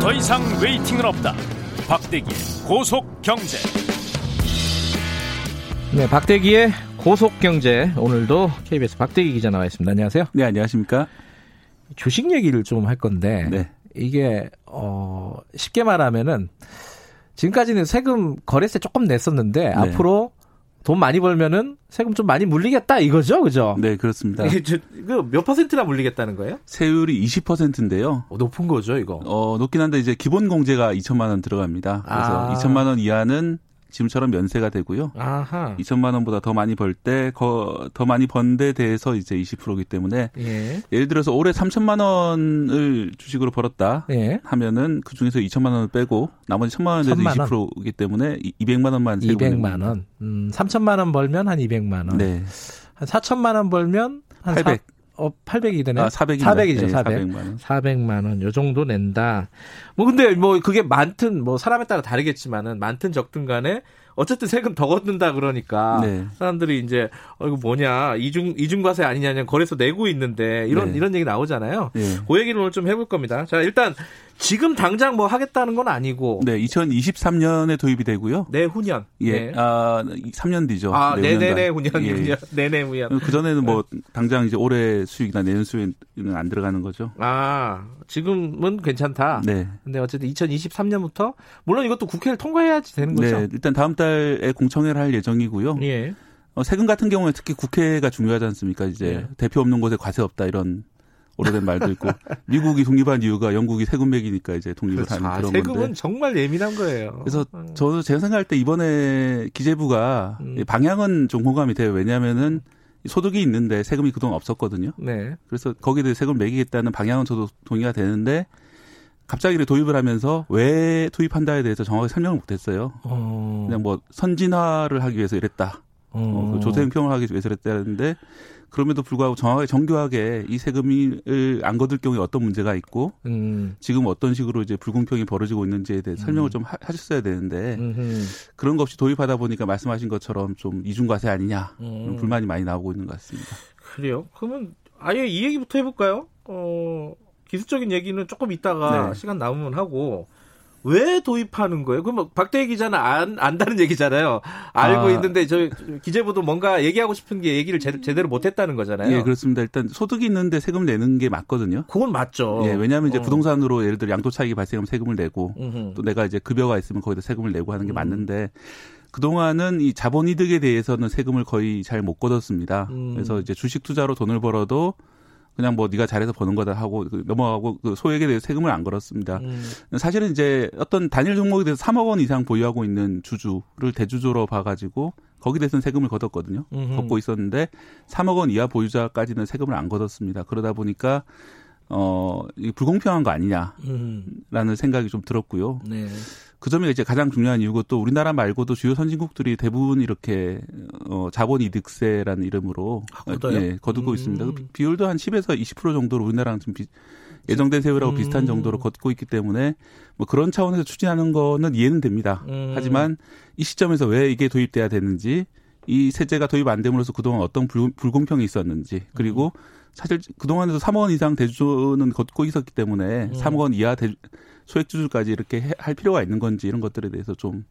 더 이상 웨이팅은 없다. 박대기의 고속경제. 네, 박대기의 고속경제. 오늘도 KBS 박대기 기자 나와 있습니다. 안녕하세요. 네, 안녕하십니까. 주식 얘기를 좀 할 건데 네. 이게 쉽게 말하면은 지금까지는 세금 거래세 조금 냈었는데 네. 앞으로 돈 많이 벌면은 세금 좀 많이 물리겠다 이거죠, 그죠? 네, 그렇습니다. 몇 퍼센트나 물리겠다는 거예요? 세율이 20%인데요. 높은 거죠, 이거? 높긴 한데 이제 기본 공제가 2천만 원 들어갑니다. 그래서 2천만 원 이하는 지금처럼 면세가 되고요. 아하. 2천만 원보다 더 많이 벌 때 더 많이 번데 대해서 이제 20%이기 때문에 예. 예를 들어서 올해 3천만 원을 주식으로 벌었다 예. 하면은 그 중에서 2천만 원을 빼고 나머지 1천만 원에 대해서 20%이기 때문에 200만 원만 세금 내면 200만 원. 3천만 원 벌면 한 200만 원. 네. 한 4천만 원 벌면 한 800. 800이 되네. 400이죠. 네, 400만 원. 400만 원. 요 정도 낸다. 근데 그게 많든 사람에 따라 다르겠지만은 많든 적든 간에 어쨌든 세금 더 걷는다 그러니까 네. 사람들이 이제 이거 뭐냐 이중과세 아니냐냐 거래소 내고 있는데 이런 얘기 나오잖아요. 네. 그 얘기를 오늘 좀 해볼 겁니다. 자, 일단 지금 당장 하겠다는 건 아니고. 네, 2023년에 도입이 되고요. 내후년. 예, 네. 3년 뒤죠. 내후년. 그 전에는 당장 이제 올해 수익이나 내년 수익은 안 들어가는 거죠. 지금은 괜찮다. 네. 근데 어쨌든 2023년부터 물론 이것도 국회를 통과해야지 되는 거죠. 네, 일단 다음 달에 공청회를 할 예정이고요. 예. 세금 같은 경우에 특히 국회가 중요하지 않습니까? 이제 예. 대표 없는 곳에 과세 없다 이런. 오래된 말도 있고 미국이 독립한 이유가 영국이 세금 매기니까 이제 독립을 그렇죠. 하는 그런 세금은 건데 세금은 정말 예민한 거예요. 그래서 저도 제가 생각할 때 이번에 기재부가 방향은 좀 호감이 돼요. 왜냐하면은 소득이 있는데 세금이 그동안 없었거든요. 네. 그래서 거기에 대해 세금을 매기겠다는 방향은 저도 동의가 되는데 갑자기 도입을 하면서 왜 투입한다에 대해서 정확히 설명을 못했어요. 그냥 뭐 선진화를 하기 위해서 이랬다. 조세행평을 하기 위해서 이랬다는데 그럼에도 불구하고 정확하게 정교하게 이 세금을 안 거둘 경우에 어떤 문제가 있고 지금 어떤 식으로 이제 불공평이 벌어지고 있는지에 대해 설명을 좀 하셨어야 되는데 그런 거 없이 도입하다 보니까 말씀하신 것처럼 좀 이중과세 아니냐 그런 불만이 많이 나오고 있는 것 같습니다. 그래요? 그러면 아예 이 얘기부터 해볼까요? 기술적인 얘기는 조금 이따가 시간 남으면 하고 왜 도입하는 거예요? 그럼 박대기 기자는 안다는 얘기잖아요. 알고 있는데 저 기재부도 뭔가 얘기하고 싶은 게 얘기를 제대로 못했다는 거잖아요. 예, 그렇습니다. 일단 소득이 있는데 세금 내는 게 맞거든요. 그건 맞죠. 예, 왜냐하면 이제 부동산으로 예를 들어 양도 차익이 발생하면 세금을 내고 또 내가 이제 급여가 있으면 거기다 세금을 내고 하는 게 맞는데. 그동안은 이 자본이득에 대해서는 세금을 거의 잘 못 거뒀습니다. 그래서 이제 주식 투자로 돈을 벌어도 그냥 뭐 네가 잘해서 버는 거다 하고 넘어가고 그 소액에 대해서 세금을 안 걸었습니다. 사실은 이제 어떤 단일 종목에 대해서 3억 원 이상 보유하고 있는 주주를 대주주로 봐가지고 거기에 대해서는 세금을 걷었거든요. 걷고 있었는데 3억 원 이하 보유자까지는 세금을 안 걷었습니다. 그러다 보니까 이게 불공평한 거 아니냐라는 생각이 좀 들었고요. 네. 그 점이 이제 가장 중요한 이유고 또 우리나라 말고도 주요 선진국들이 대부분 이렇게 자본이득세라는 이름으로 거두고 있습니다. 비율도 한 10에서 20% 정도로 우리나라랑 지금 예정된 세율하고 비슷한 정도로 걷고 있기 때문에 뭐 그런 차원에서 추진하는 거는 이해는 됩니다. 하지만 이 시점에서 왜 이게 도입돼야 되는지 이 세제가 도입 안 됨으로써 그동안 어떤 불공평이 있었는지 그리고 사실 그동안에도 3억 원 이상 대주주는 걷고 있었기 때문에 3억 원 이하 소액주주까지 이렇게 할 필요가 있는 건지 이런 것들에 대해서 좀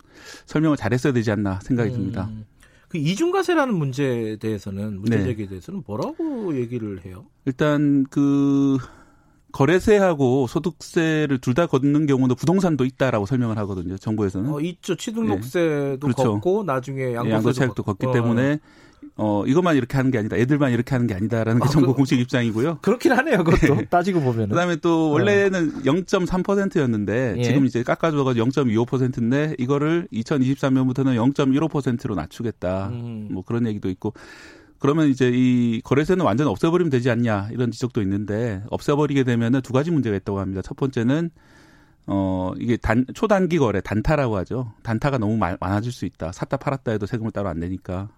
설명을 잘했어야 되지 않나 생각이 듭니다. 그 이중과세라는 문제에 대해서는 문제제기에 대해서는 뭐라고 얘기를 해요? 일단 그 거래세하고 소득세를 둘 다 걷는 경우도 부동산도 있다라고 설명을 하거든요. 정부에서는. 있죠. 취득록세도 걷고 나중에 양도차익도 걷기 때문에 이것만 이렇게 하는 게 아니다. 애들만 이렇게 하는 게 아니다라는 게 정부 공식 입장이고요. 그렇긴 하네요. 그것도 따지고 보면은. 그다음에 또 원래는 0.3%였는데 지금 이제 깎아줘가지고 0.25%인데 이거를 2023년부터는 0.15%로 낮추겠다. 뭐 그런 얘기도 있고. 그러면 이제 이 거래세는 완전 없애버리면 되지 않냐 이런 지적도 있는데 없애버리게 되면은 두 가지 문제가 있다고 합니다. 첫 번째는 이게 초단기 거래 단타라고 하죠. 단타가 너무 많아질 수 있다. 샀다 팔았다 해도 세금을 따로 안 내니까.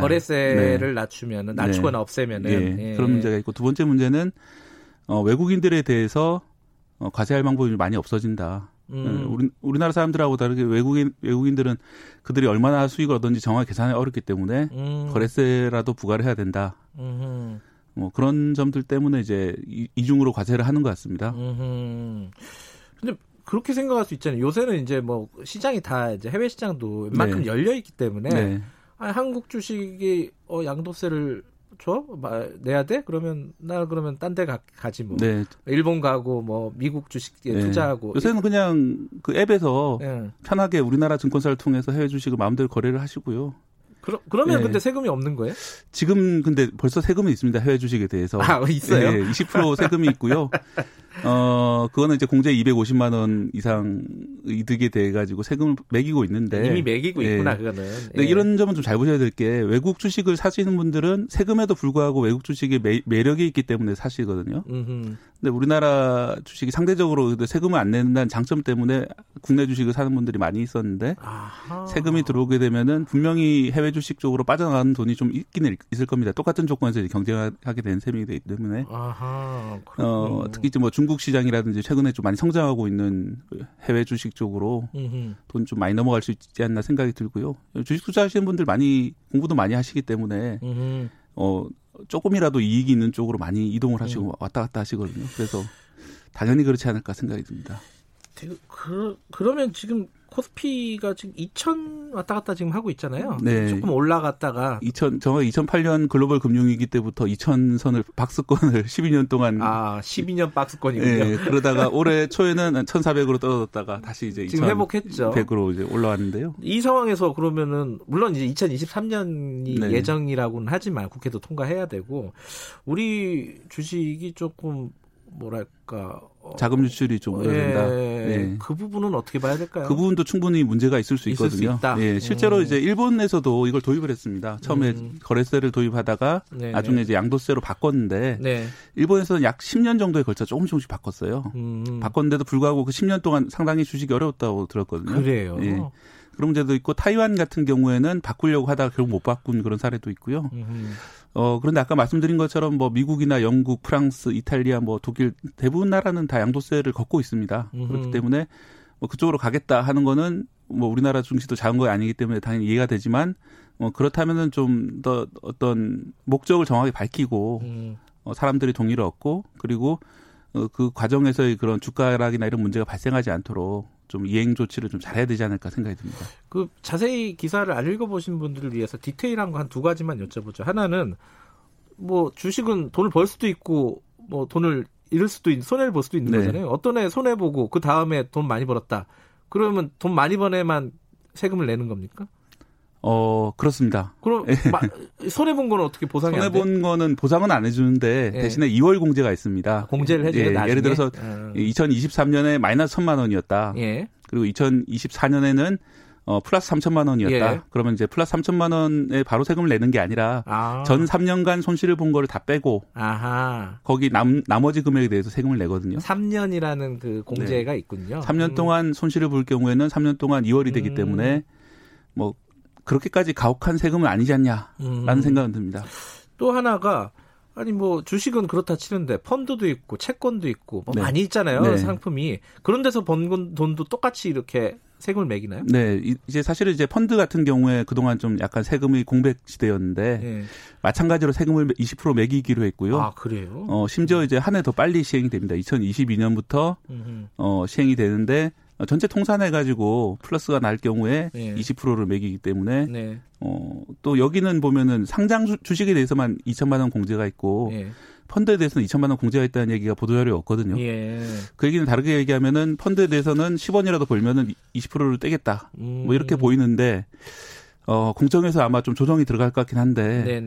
거래세를 낮추면은 낮추거나 없애면은 그런 문제가 있고 두 번째 문제는 외국인들에 대해서 과세할 방법이 많이 없어진다. 우리나라 사람들하고 다르게 외국인들은 그들이 얼마나 수익을 얻었는지 정확히 계산하기 어렵기 때문에 거래세라도 부과를 해야 된다. 뭐 그런 점들 때문에 이제 이중으로 과세를 하는 것 같습니다. 근데 그렇게 생각할 수 있잖아요. 요새는 이제 뭐 시장이 다 이제 해외 시장도 웬만큼 열려 있기 때문에 한국 주식이 양도세를 줘? 내야 돼? 그러면 딴 데 가지 뭐. 일본 가고 뭐 미국 주식에 투자하고. 요새는 그냥 그 앱에서 편하게 우리나라 증권사를 통해서 해외 주식을 마음대로 거래를 하시고요. 그러면 근데 세금이 없는 거예요? 지금 근데 벌써 세금이 있습니다. 해외 주식에 대해서. 있어요? 20% 세금이 있고요. 그거는 이제 공제 250만 원 이상 이득에 대해 가지고 세금을 매기고 있는데 이미 매기고 있구나 그거는. 네, 이런 점은 좀 잘 보셔야 될 게 외국 주식을 사시는 분들은 세금에도 불구하고 외국 주식의 매력이 있기 때문에 사시거든요. 근데 우리나라 주식이 상대적으로 세금을 안 낸다는 장점 때문에 국내 주식을 사는 분들이 많이 있었는데 세금이 들어오게 되면은 분명히 해외 주식 쪽으로 빠져나가는 돈이 좀 있긴 있을 겁니다. 똑같은 조건에서 이제 경쟁하게 된 셈이 되기 때문에. 특히 이제 뭐 중국 시장이라든지 최근에 좀 많이 성장하고 있는 해외 주식 쪽으로 돈 좀 많이 넘어갈 수 있지 않나 생각이 들고요. 주식 투자하시는 분들 많이 공부도 많이 하시기 때문에 조금이라도 이익이 있는 쪽으로 많이 이동을 하시고 왔다 갔다 하시거든요. 그래서 당연히 그렇지 않을까 생각이 듭니다. 그러면 지금 코스피가 지금 2000 왔다 갔다 지금 하고 있잖아요. 조금 올라갔다가 정확히 2008년 글로벌 금융위기 때부터 2000선을 박스권을 12년 동안 12년 박스권이군요. 그러다가 올해 초에는 1400으로 떨어졌다가 다시 이제 지금 2100으로 회복했죠. 이제 올라왔는데요. 이 상황에서 그러면은 물론 이제 2023년이 예정이라고는 하지만 국회도 통과해야 되고 우리 주식이 조금 뭐랄까 자금 유출이 좀 우려된다. 네. 그 부분은 어떻게 봐야 될까요? 그 부분도 충분히 문제가 있을 수 있거든요. 네, 실제로 이제 일본에서도 이걸 도입을 했습니다. 처음에 거래세를 도입하다가 나중에 이제 양도세로 바꿨는데 일본에서는 약 10년 정도에 걸쳐 조금씩 바꿨어요. 바꿨는데도 불구하고 그 10년 동안 상당히 주식이 어려웠다고 들었거든요. 그래요. 네. 그런 문제도 있고 타이완 같은 경우에는 바꾸려고 하다가 결국 못 바꾼 그런 사례도 있고요. 그런데 아까 말씀드린 것처럼 뭐 미국이나 영국, 프랑스, 이탈리아, 뭐 독일 대부분 나라는 다 양도세를 걷고 있습니다. 그렇기 때문에 뭐 그쪽으로 가겠다 하는 거는 뭐 우리나라 증시도 작은 거 아니기 때문에 당연히 이해가 되지만 뭐 그렇다면은 좀 더 어떤 목적을 정확히 밝히고 사람들이 동의를 얻고 그리고 그 과정에서의 그런 주가 하락이나 이런 문제가 발생하지 않도록 좀 이행 조치를 좀 잘해야 되지 않을까 생각이 듭니다. 그 자세히 기사를 안 읽어보신 분들을 위해서 디테일한 거 한 두 가지만 여쭤보죠. 하나는 뭐 주식은 돈을 벌 수도 있고 뭐 돈을 잃을 수도 있는 손해를 볼 수도 있는 거잖아요. 어떤 애 손해 보고 그 다음에 돈 많이 벌었다. 그러면 돈 많이 번 애만 세금을 내는 겁니까? 그렇습니다. 그럼 손해본 거는 어떻게 보상이 안 돼요? 손해본 거는 보상은 안 해주는데 대신에 2월 공제가 있습니다. 아, 공제를 해주는 나중에? 예를 들어서 2023년에 마이너스 1,000만 원이었다. 그리고 2024년에는 플러스 3,000만 원이었다. 그러면 이제 플러스 3,000만 원에 바로 세금을 내는 게 아니라 전 3년간 손실을 본 거를 다 빼고 거기 나머지 금액에 대해서 세금을 내거든요. 3년이라는 그 공제가 있군요. 3년 동안 손실을 볼 경우에는 3년 동안 2월이 되기 때문에 뭐 그렇게까지 가혹한 세금은 아니지 않냐라는 생각은 듭니다. 또 하나가 아니 뭐 주식은 그렇다 치는데 펀드도 있고 채권도 있고 뭐 많이 있잖아요. 상품이. 그런 데서 번 돈도 똑같이 이렇게 세금을 매기나요? 네. 이제 사실은 이제 펀드 같은 경우에 그동안 좀 약간 세금이 공백 시대였는데 마찬가지로 세금을 20% 매기기로 했고요. 아, 그래요? 심지어 이제 한 해 더 빨리 시행이 됩니다. 2022년부터 시행이 되는데 전체 통산해가지고 플러스가 날 경우에 20%를 매기기 때문에 또 여기는 보면은 상장 주식에 대해서만 2천만 원 공제가 있고 펀드에 대해서는 2천만 원 공제가 있다는 얘기가 보도자료에 없거든요. 그 얘기는 다르게 얘기하면은 펀드에 대해서는 10원이라도 벌면은 20%를 떼겠다. 뭐 이렇게 보이는데 공정에서 아마 좀 조정이 들어갈 것 같긴 한데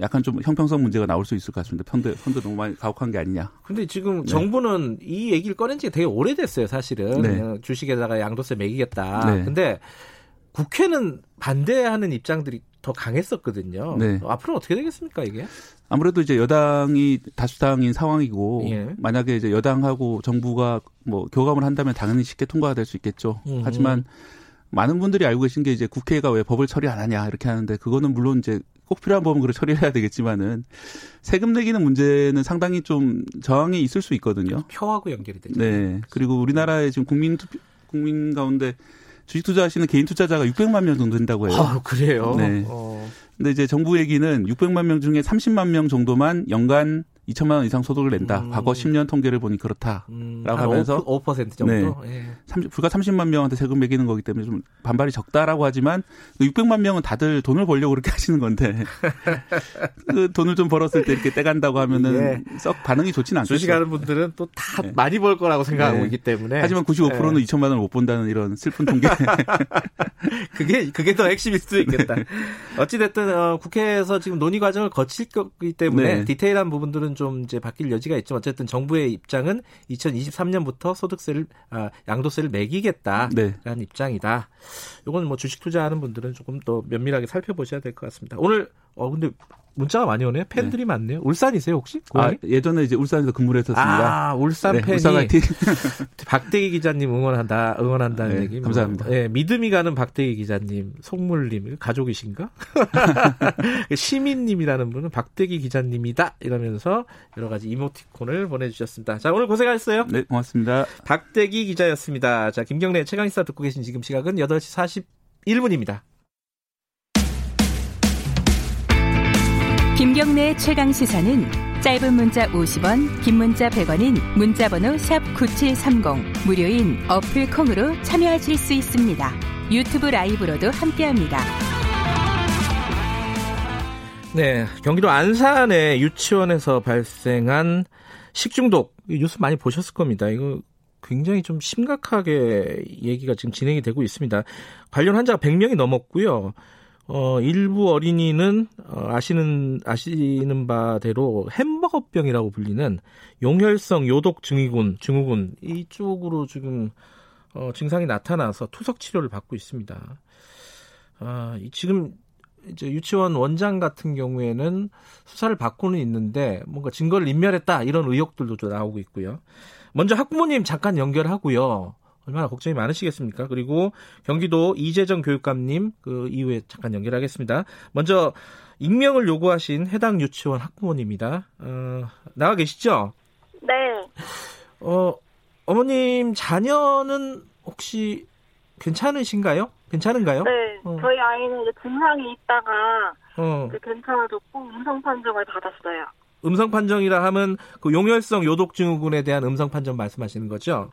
약간 좀 형평성 문제가 나올 수 있을 것 같습니다. 펀드 너무 많이 가혹한 게 아니냐. 근데 지금 정부는 이 얘기를 꺼낸 지 되게 오래됐어요. 사실은 주식에다가 양도세 매기겠다. 근데 국회는 반대하는 입장들이 더 강했었거든요. 앞으로 어떻게 되겠습니까 이게? 아무래도 이제 여당이 다수당인 상황이고 만약에 이제 여당하고 정부가 뭐 교감을 한다면 당연히 쉽게 통과가 될 수 있겠죠. 하지만 많은 분들이 알고 계신 게 이제 국회가 왜 법을 처리 안 하냐 이렇게 하는데 그거는 물론 이제 꼭 필요한 법은 그걸 처리해야 되겠지만은 세금 내기는 문제는 상당히 좀 저항이 있을 수 있거든요. 표하고 연결이 되죠. 네. 그리고 우리나라의 지금 국민 가운데 주식 투자하시는 개인 투자자가 600만 명 정도 된다고 해요. 아, 그래요? 네. 근데 이제 정부 얘기는 600만 명 중에 30만 명 정도만 연간 2천만 원 이상 소득을 낸다. 과거 10년 통계를 보니 그렇다라고 하면서 5% 정도. 불과 30만 명한테 세금 매기는 거기 때문에 좀 반발이 적다라고 하지만 600만 명은 다들 돈을 벌려고 그렇게 하시는 건데 그 돈을 좀 벌었을 때 이렇게 떼간다고 하면은 썩 반응이 좋진 않겠죠. 주식하는 분들은 또 다 많이 벌 거라고 생각하고 있기 때문에. 하지만 95%는 2천만 원을 못 본다는 이런 슬픈 통계. 그게 더 핵심일 수도 있겠다. 어찌됐든 국회에서 지금 논의 과정을 거칠 거기 때문에 디테일한 부분들은 좀 이제 바뀔 여지가 있지만 어쨌든 정부의 입장은 2023년부터 양도세를 매기겠다라는 입장이다. 이건 뭐 주식 투자하는 분들은 조금 더 면밀하게 살펴보셔야 될 것 같습니다. 오늘 근데 문자가 많이 오네요. 팬들이 많네요. 울산이세요 혹시? 고향이? 아, 예전에 이제 울산에서 근무를 했었습니다. 아, 울산 팬이. 울산 화이팅. 박대기 기자님 응원한다는 얘기. 감사합니다. 뭐, 믿음이 가는 박대기 기자님, 속물님 가족이신가? 시민님이라는 분은 박대기 기자님이다 이러면서 여러 가지 이모티콘을 보내주셨습니다. 자, 오늘 고생하셨어요. 네, 고맙습니다. 박대기 기자였습니다. 자, 김경래 최강시사 듣고 계신 지금 시각은 8시 41분입니다. 김경래의 최강시사는 짧은 문자 50원, 긴 문자 100원인 문자번호 샵 9730 무료인 어플 콩으로 참여하실 수 있습니다. 유튜브 라이브로도 함께합니다. 네, 경기도 안산의 유치원에서 발생한 식중독 뉴스 많이 보셨을 겁니다. 이거 굉장히 좀 심각하게 얘기가 지금 진행이 되고 있습니다. 관련 환자가 100명이 넘었고요. 일부 어린이는 아시는 바대로 햄버거병이라고 불리는 용혈성 요독 증후군 이쪽으로 지금 증상이 나타나서 투석 치료를 받고 있습니다. 지금 이제 유치원 원장 같은 경우에는 수사를 받고는 있는데 뭔가 증거를 인멸했다 이런 의혹들도 좀 나오고 있고요. 먼저 학부모님 잠깐 연결하고요. 얼마나 걱정이 많으시겠습니까? 그리고 경기도 이재정 교육감님 그 이후에 잠깐 연결하겠습니다. 먼저 익명을 요구하신 해당 유치원 학부모님입니다. 나와 계시죠? 네. 어머님 자녀는 혹시 괜찮으신가요? 괜찮은가요? 네. 저희 아이는 이제 증상이 있다가 괜찮아졌고 음성 판정을 받았어요. 음성 판정이라 하면 그 용혈성 요독증후군에 대한 음성 판정 말씀하시는 거죠?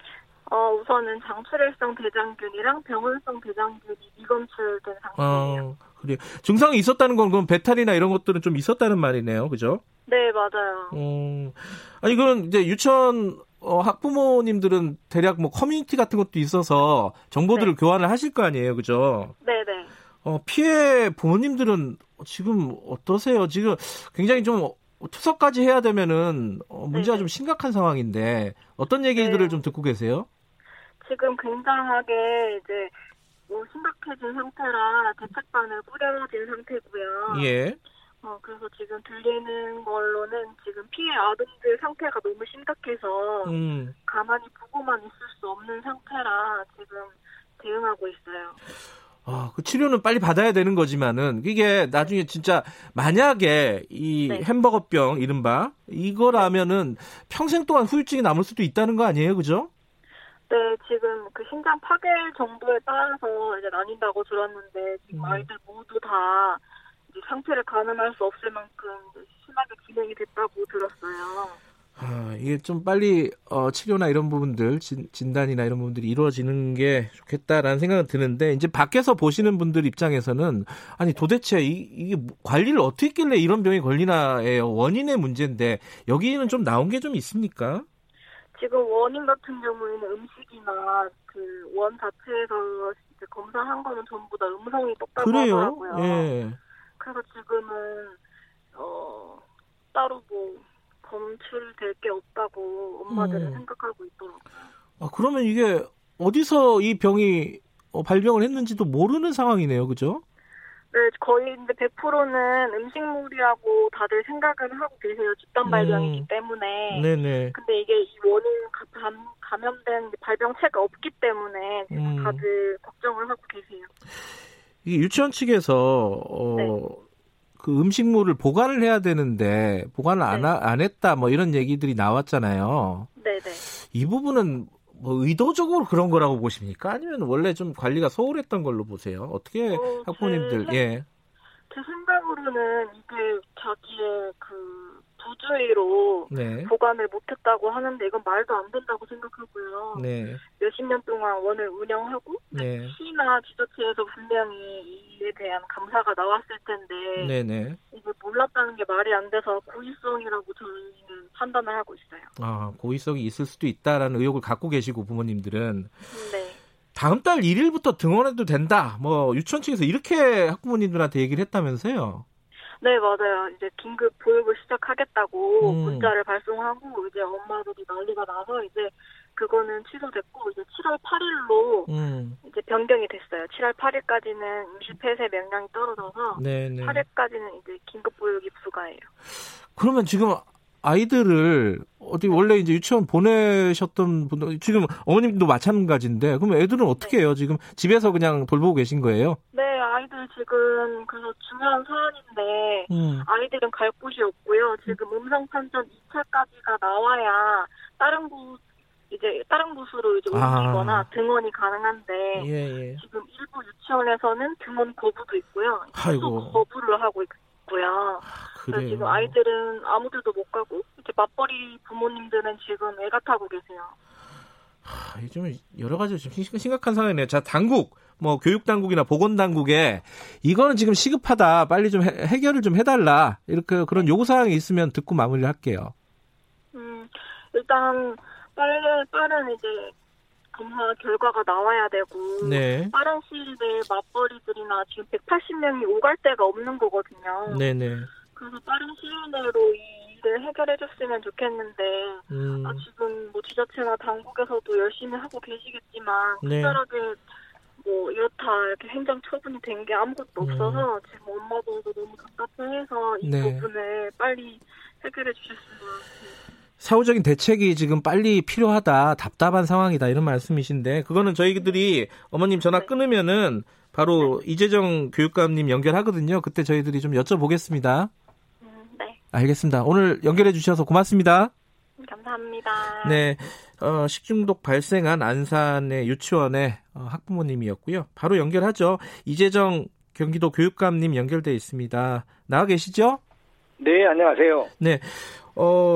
우선은 장출혈성 대장균이랑 병원성 대장균이 미검출된 상태예요. 그래요. 증상이 있었다는 건 그럼 배탈이나 이런 것들은 좀 있었다는 말이네요, 그죠? 네, 맞아요. 아니 그럼 이제 유치원 학부모님들은 대략 뭐 커뮤니티 같은 것도 있어서 정보들을 네. 교환을 하실 거 아니에요, 그죠? 네, 네. 피해 부모님들은 지금 어떠세요? 지금 굉장히 좀 투석까지 해야 되면은 문제가 네. 좀 심각한 상황인데 어떤 얘기들을 네. 좀 듣고 계세요? 지금 굉장하게 이제 뭐 심각해진 상태라 대책반을 꾸려진 상태고요. 예. 그래서 지금 들리는 걸로는 지금 피해 아동들 상태가 너무 심각해서 가만히 보고만 있을 수 없는 상태라 지금 대응하고 있어요. 그 치료는 빨리 받아야 되는 거지만은 이게 나중에 진짜 만약에 이 네. 햄버거병 이른바 이거라면은 평생 동안 후유증이 남을 수도 있다는 거 아니에요, 그죠? 네, 지금 그 신장 파괴 정도에 따라서 이제 나뉜다고 들었는데 지금 아이들 모두 다 이제 상태를 가늠할 수 없을 만큼 심하게 진행이 됐다고 들었어요. 이게 좀 빨리 치료나 이런 부분들 진단이나 이런 부분들이 이루어지는 게 좋겠다라는 생각은 드는데 이제 밖에서 보시는 분들 입장에서는 아니 도대체 이게 관리를 어떻게 했길래 이런 병이 걸리나의 원인의 문제인데 여기는 좀 나온 게 좀 있습니까? 지금 원인 같은 경우에는 음식이나 그 원 자체에서 검사한 거는 전부 다 음성이 떴다고 하더라고요. 예. 그래서 지금은 따로 뭐 검출될 게 없다고 엄마들은 생각하고 있더라고요. 그러면 이게 어디서 이 병이 발병을 했는지도 모르는 상황이네요, 그죠? 네, 거의 근데 100%는 음식물이라고 다들 생각은 하고 계세요. 집단 발병이기 때문에. 네네. 근데 이게 이 원인 감염된 발병체가 없기 때문에 지금 다들 걱정을 하고 계세요. 이 유치원 측에서 네. 그 음식물을 보관을 해야 되는데 보관을 안 했다 뭐 이런 얘기들이 나왔잖아요. 네네. 이 부분은 뭐 의도적으로 그런 거라고 보십니까? 아니면 원래 좀 관리가 소홀했던 걸로 보세요? 어떻게 학부모님들 예. 제 생각으로는 이게 자기의 그 부주의로 네. 보관을 못했다고 하는데 이건 말도 안 된다고 생각하고요. 네. 몇십 년 동안 원을 운영하고 네. 시나 지자체에서 분명히 이에 대한 감사가 나왔을 텐데 네네. 이게 몰랐다는 게 말이 안 돼서 고의성이라고 저희는 판단을 하고 있어요. 고의성이 있을 수도 있다라는 의혹을 갖고 계시고 부모님들은. 네. 다음 달 1일부터 등원해도 된다. 뭐 유치원 측에서 이렇게 학부모님들한테 얘기를 했다면서요. 네, 맞아요. 이제 긴급 보육을 시작하겠다고 문자를 발송하고 이제 엄마들이 난리가 나서 이제 그거는 취소됐고 이제 7월 8일로 이제 변경이 됐어요. 7월 8일까지는 임시 폐쇄 명령이 떨어져서 네네. 8일까지는 이제 긴급 보육이 부과예요. 그러면 지금 아이들을 어디 원래 이제 유치원 보내셨던 분들 지금 어머님도 마찬가지인데 그럼 애들은 어떻게 해요? 지금 집에서 그냥 돌보고 계신 거예요? 네. 아이들 지금 그래서 중요한 사안인데 아이들은 갈 곳이 없고요. 지금 음성 판정 2차까지가 나와야 다른 곳으로 이제 옮기거나 등원이 가능한데 예, 예. 지금 일부 유치원에서는 등원 거부도 있고요. 또 거부를 하고 있고요. 그래서 지금 아이들은 아무데도 못 가고 이제 맞벌이 부모님들은 지금 애가 타고 계세요. 좀 여러 가지 좀 심각한 상황이네요. 자, 당국, 뭐 교육 당국이나 보건 당국에 이거는 지금 시급하다, 빨리 좀 해결을 좀 해달라 이렇게 그런 요구 사항이 있으면 듣고 마무리할게요. 일단 빠른 이제 검사 결과가 나와야 되고 네. 빠른 시일 내에 맞벌이들이나 지금 180명이 오갈 데가 없는 거거든요. 네네. 그래서 빠른 시일 내로 이 일을 해결해줬으면 좋겠는데 지금 뭐 지자체나 당국에서도 열심히 하고 계시겠지만 특별하게 네. 뭐 이렇다 이렇게 행정 처분이 된 게 아무것도 없어서 지금 엄마도 너무 답답해해서 이 네. 부분을 빨리 해결해 주셨으면. 사후적인 대책이 지금 빨리 필요하다, 답답한 상황이다 이런 말씀이신데 그거는 저희들이 어머님 전화 끊으면은 바로 네. 이재정 교육감님 연결하거든요. 그때 저희들이 좀 여쭤보겠습니다. 네. 알겠습니다. 오늘 연결해 주셔서 고맙습니다. 감사합니다. 네, 식중독 발생한 안산의 유치원의 학부모님이었고요. 바로 연결하죠. 이재정 경기도 교육감님 연결돼 있습니다. 나와 계시죠? 네, 안녕하세요. 네.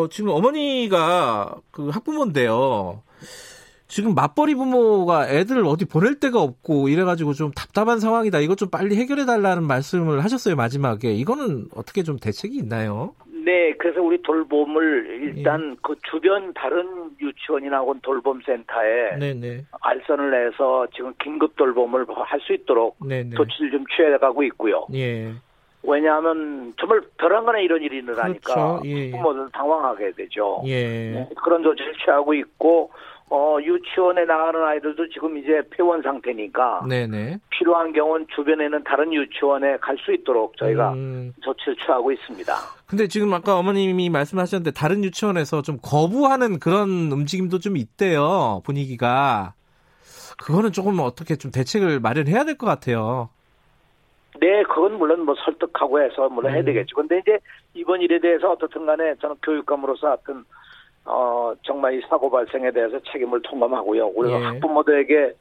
지금 어머니가 그 학부모인데요. 지금 맞벌이 부모가 애들을 어디 보낼 데가 없고 이래가지고 좀 답답한 상황이다. 이것 좀 빨리 해결해달라는 말씀을 하셨어요, 마지막에. 이거는 어떻게 좀 대책이 있나요? 네, 그래서 우리 돌봄을 일단 네. 그 주변 다른 유치원이나 혹은 돌봄센터에 네네. 알선을 해서 지금 긴급 돌봄을 할 수 있도록 네네. 조치를 좀 취해가고 있고요. 예. 왜냐하면 정말 벼랑간에 이런 일이 일어나니까 그렇죠. 예. 부모들 당황하게 되죠. 예. 그런 조치를 취하고 있고 유치원에 나가는 아이들도 지금 이제 폐원 상태니까 네네. 필요한 경우는 주변에는 다른 유치원에 갈 수 있도록 저희가 조치를 취하고 있습니다. 근데 지금 아까 어머님이 말씀하셨는데 다른 유치원에서 좀 거부하는 그런 움직임도 좀 있대요. 분위기가. 그거는 조금 어떻게 좀 대책을 마련해야 될 것 같아요. 네, 그건 물론 뭐 설득하고 해서 물론 해야 되겠죠. 근데 이제 이번 일에 대해서 어떻든 간에 저는 교육감으로서 하여튼, 정말 이 사고 발생에 대해서 책임을 통감하고요. 우리 예. 학부모들에게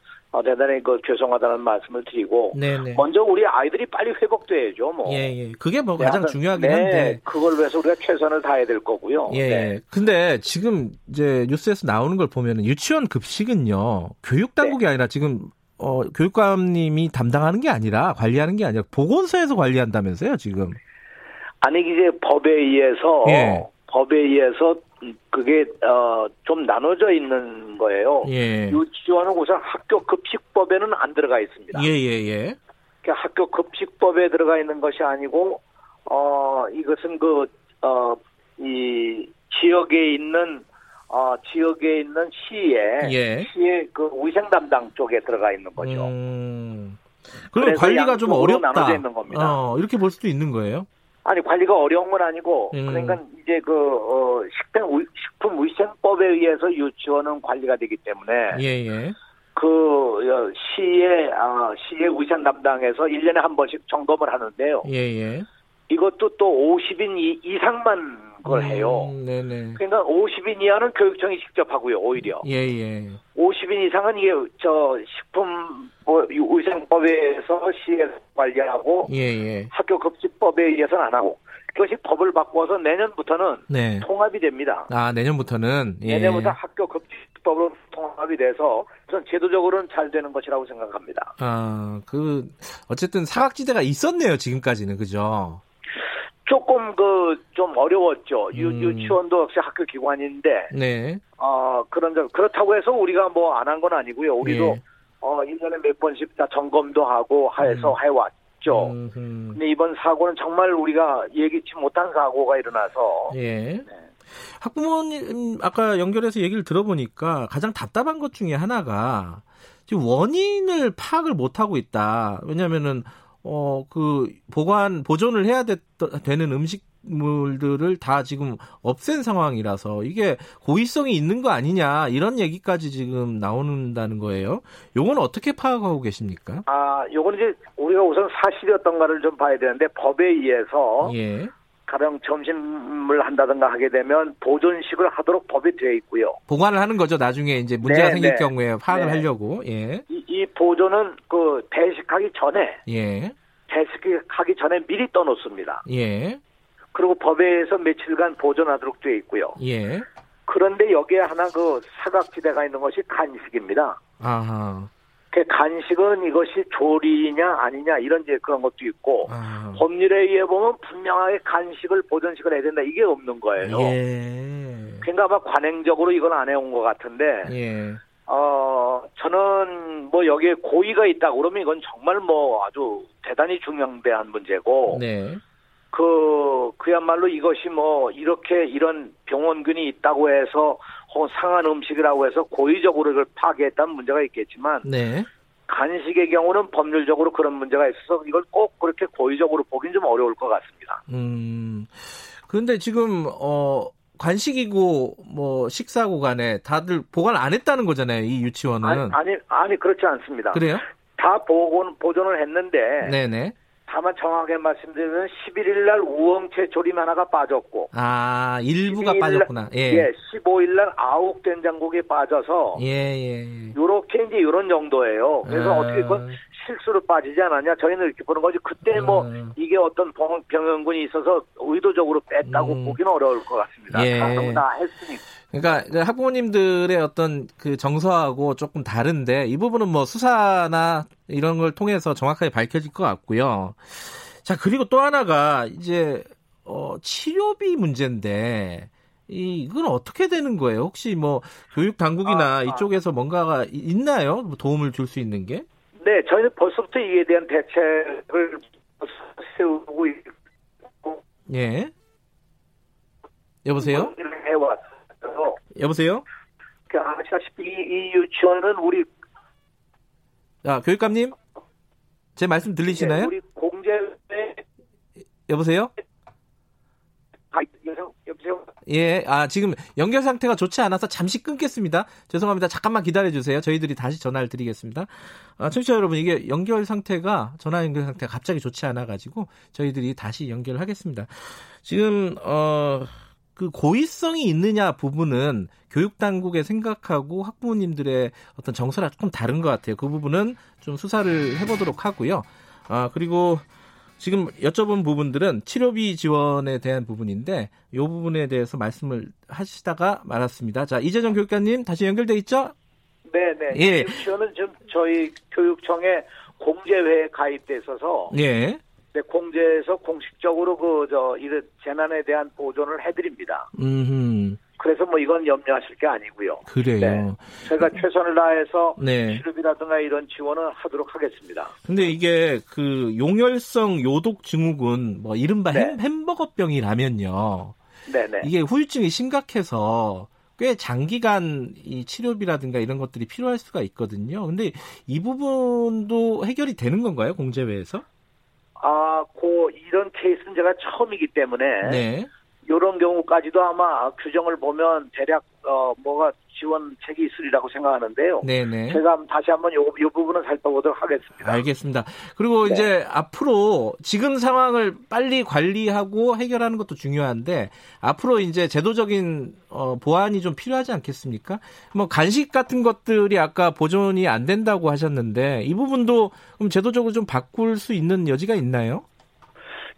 대단히 그 죄송하다는 말씀을 드리고. 네네. 먼저 우리 아이들이 빨리 회복돼야죠, 뭐. 예, 예. 그게 뭐 가장 중요하긴 한데. 네, 그걸 위해서 우리가 최선을 다해야 될 거고요. 예. 네. 근데 지금 이제 뉴스에서 나오는 걸 보면은 유치원 급식은요, 교육당국이 네. 아니라 지금 교육감님이 담당하는 게 아니라 관리하는 게 아니라 보건소에서 관리한다면서요, 지금? 아니, 이제 법에 의해서 그게, 좀 나눠져 있는 거예요. 예. 유치원은 우선 학교 급식법에는 안 들어가 있습니다. 예, 예, 예. 그러니까 학교 급식법에 들어가 있는 것이 아니고, 이것은 이 지역에 있는 시에 예. 시의 그 위생 담당 쪽에 들어가 있는 거죠. 그럼 관리가 좀 어렵다. 나눠져 있는 겁니다. 이렇게 볼 수도 있는 거예요? 아니 관리가 어려운 건 아니고 그러니까 이제 그 식품 위생법에 의해서 유치원은 관리가 되기 때문에 예예. 그 시의 위생 담당에서 1년에 한 번씩 점검을 하는데요. 예예. 이것도 또 50인 이상만 그걸 해요. 네네. 그러니까 50인 이하는 교육청이 직접 하고요, 오히려. 예예. 50인 이상은 이게 식품 위생법에서 시에서 관리하고 예예. 학교 급식법에 의해서는 안 하고 그것이 법을 바꿔서 내년부터는 네. 통합이 됩니다. 아 내년부터는 예. 내년부터 학교 급식법으로 통합이 돼서 우선 제도적으로는 잘 되는 것이라고 생각합니다. 아, 그 어쨌든 사각지대가 있었네요, 지금까지는 그죠? 조금 좀 어려웠죠. 유치원도 역시 학교 기관인데, 네. 그렇다고 해서 우리가 뭐 안 한 건 아니고요. 우리도 1년에 몇 번씩 다 점검도 하고 해서 해왔죠. 근데 이번 사고는 정말 우리가 예기치 못한 사고가 일어나서. 예. 네. 학부모님 아까 연결해서 얘기를 들어보니까 가장 답답한 것 중에 하나가 지금 원인을 파악을 못 하고 있다. 왜냐하면은. 보존을 해야 되는 음식물들을 다 지금 없앤 상황이라서 이게 고의성이 있는 거 아니냐, 이런 얘기까지 지금 나온다는 거예요. 요건 어떻게 파악하고 계십니까? 아, 요건 이제 우리가 우선 사실이었던가를 좀 봐야 되는데 법에 의해서. 예. 가령 점심을 한다든가 하게 되면 보존식을 하도록 법이 되어 있고요. 보관을 하는 거죠. 나중에 이제 문제가 네네. 생길 경우에 파악을 네네. 하려고. 예. 이 보존은 배식하기 전에 예. 배식하기 전에 미리 떠놓습니다. 예. 그리고 법에 의해서 며칠간 보존하도록 되어 있고요. 예. 그런데 여기에 하나 사각지대가 있는 것이 간식입니다. 아하. 그 간식은 이것이 조리냐 아니냐 이런 이제 그런 것도 있고 법률에 의해 보면 분명하게 간식을 보존식을 해야 된다 이게 없는 거예요. 예. 그러니까 아마 관행적으로 이건 안 해온 것 같은데 예. 저는 뭐 여기에 고의가 있다 그러면 이건 정말 뭐 아주 대단히 중요한 문제고, 네. 그야말로 이것이 뭐 이렇게 이런 병원균이 있다고 해서 혹은 상한 음식이라고 해서 고의적으로 이걸 파괴했다는 문제가 있겠지만, 네. 간식의 경우는 법률적으로 그런 문제가 있어서 이걸 꼭 그렇게 고의적으로 보긴 좀 어려울 것 같습니다. 그런데 지금 간식이고 뭐 식사고 간에 다들 보관 안 했다는 거잖아요, 이 유치원은. 아니 그렇지 않습니다. 그래요? 다 보존을 했는데. 네네. 다만 정확하게 말씀드리면 11일 날 우엉채 조림 하나가 빠졌고. 아, 일부가 빠졌구나. 예. 예, 15일 날 아욱 된장국이 빠져서. 예. 요렇게 이제 요런 정도예요. 그래서 어떻게 그건 실수로 빠지지 않았냐. 저희는 이렇게 보는 거지. 그때 뭐 이게 어떤 병원군이 있어서 의도적으로 뺐다고 보기는 어려울 것 같습니다. 예. 방금 다 했으니까. 그러니까 학부모님들의 어떤 그 정서하고 조금 다른데 이 부분은 뭐 수사나 이런 걸 통해서 정확하게 밝혀질 것 같고요. 자, 그리고 또 하나가 이제 치료비 문제인데 이건 어떻게 되는 거예요? 혹시 뭐 교육 당국이나 이쪽에서 뭔가가 있나요? 도움을 줄 수 있는 게? 네, 저희는 벌써부터 이에 대한 대책을 세우고 있고. 예. 여보세요? 여보세요? 아시다시피 이 유치원은 우리 교육감님 제 말씀 들리시나요? 네, 우리 공제회 여보세요? 여보세요? 예, 지금 연결 상태가 좋지 않아서 잠시 끊겠습니다. 죄송합니다. 잠깐만 기다려주세요. 저희들이 다시 전화를 드리겠습니다. 청취자 여러분, 이게 전화 연결 상태가 갑자기 좋지 않아가지고 저희들이 다시 연결하겠습니다. 지금 그 고의성이 있느냐 부분은 교육당국의 생각하고 학부모님들의 어떤 정서랑 조금 다른 것 같아요. 그 부분은 좀 수사를 해보도록 하고요. 그리고 지금 여쭤본 부분들은 치료비 지원에 대한 부분인데 이 부분에 대해서 말씀을 하시다가 말았습니다. 자, 이재정 교육감님 다시 연결돼 있죠? 네네. 예. 지원은 지금 저희 교육청의 공제회에 가입돼 있어서. 예. 네, 공제에서 공식적으로 이런 재난에 대한 보존을 해드립니다. 그래서 뭐 이건 염려하실 게 아니고요. 그래요. 네, 제가 최선을 다해서 치료비라든가 이런 지원을 하도록 하겠습니다. 근데 이게 그 용혈성 요독 증후군, 뭐 이른바 햄버거병이라면요. 네네. 이게 후유증이 심각해서 꽤 장기간 이 치료비라든가 이런 것들이 필요할 수가 있거든요. 근데 이 부분도 해결이 되는 건가요, 공제회에서? 이런 케이스는 제가 처음이기 때문에. 네. 요런 경우까지도 아마 규정을 보면 대략, 뭐가 지원책이 있으리라고 생각하는데요. 네네. 제가 다시 한번 이 부분은 살펴보도록 하겠습니다. 알겠습니다. 그리고 네. 이제 앞으로 지금 상황을 빨리 관리하고 해결하는 것도 중요한데, 앞으로 이제 제도적인, 보완이 좀 필요하지 않겠습니까? 뭐 간식 같은 것들이 아까 보존이 안 된다고 하셨는데, 이 부분도 그럼 제도적으로 좀 바꿀 수 있는 여지가 있나요?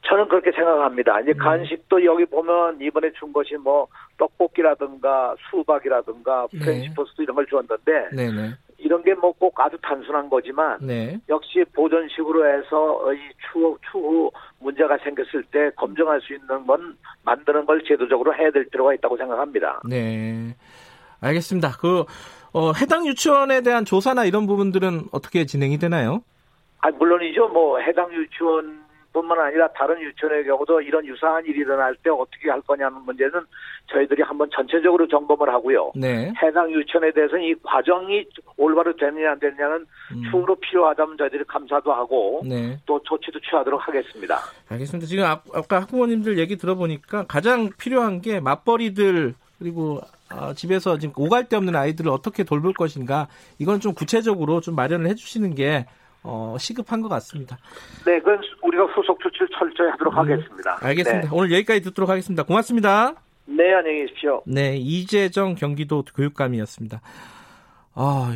저는 그렇게 생각합니다. 이제 간식도 여기 보면 이번에 준 것이 뭐 떡볶이라든가 수박이라든가 프렌치토스트 이런 걸 주었는데 이런 게 뭐 꼭 아주 단순한 거지만 역시 보존식으로 해서 이 추후 문제가 생겼을 때 검증할 수 있는 건 만드는 걸 제도적으로 해야 될 필요가 있다고 생각합니다. 네, 알겠습니다. 해당 유치원에 대한 조사나 이런 부분들은 어떻게 진행이 되나요? 물론이죠. 뭐 해당 유치원 뿐만 아니라 다른 유치원의 경우도 이런 유사한 일이 일어날 때 어떻게 할 거냐는 문제는 저희들이 한번 전체적으로 점검을 하고요. 네. 해당 유치원에 대해서는 이 과정이 올바로 되느냐 안 되느냐는 추후로 필요하다면 저희들이 감사도 하고 또 조치도 취하도록 하겠습니다. 알겠습니다. 지금 아까 학부모님들 얘기 들어보니까 가장 필요한 게 맞벌이들 그리고 집에서 지금 오갈 데 없는 아이들을 어떻게 돌볼 것인가, 이건 좀 구체적으로 좀 마련을 해주시는 게 시급한 것 같습니다. 네, 그건 우리가 후속 조치를 철저히 하도록 하겠습니다. 알겠습니다. 네. 오늘 여기까지 듣도록 하겠습니다. 고맙습니다. 네, 안녕히 계십시오. 네, 이재정 경기도 교육감이었습니다.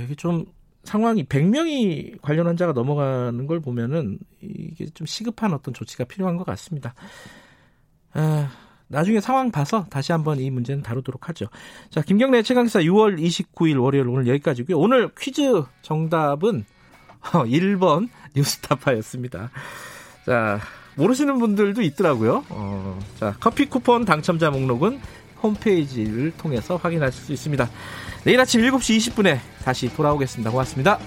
이게 좀 상황이 100명이 관련 환자가 넘어가는 걸 보면은 이게 좀 시급한 어떤 조치가 필요한 것 같습니다. 나중에 상황 봐서 다시 한번 이 문제는 다루도록 하죠. 자, 김경래 최강시사 6월 29일 월요일 오늘 여기까지고요. 오늘 퀴즈 정답은 1번 뉴스타파였습니다. 자, 모르시는 분들도 있더라고요. 자, 커피 쿠폰 당첨자 목록은 홈페이지를 통해서 확인하실 수 있습니다. 내일 아침 7시 20분에 다시 돌아오겠습니다. 고맙습니다.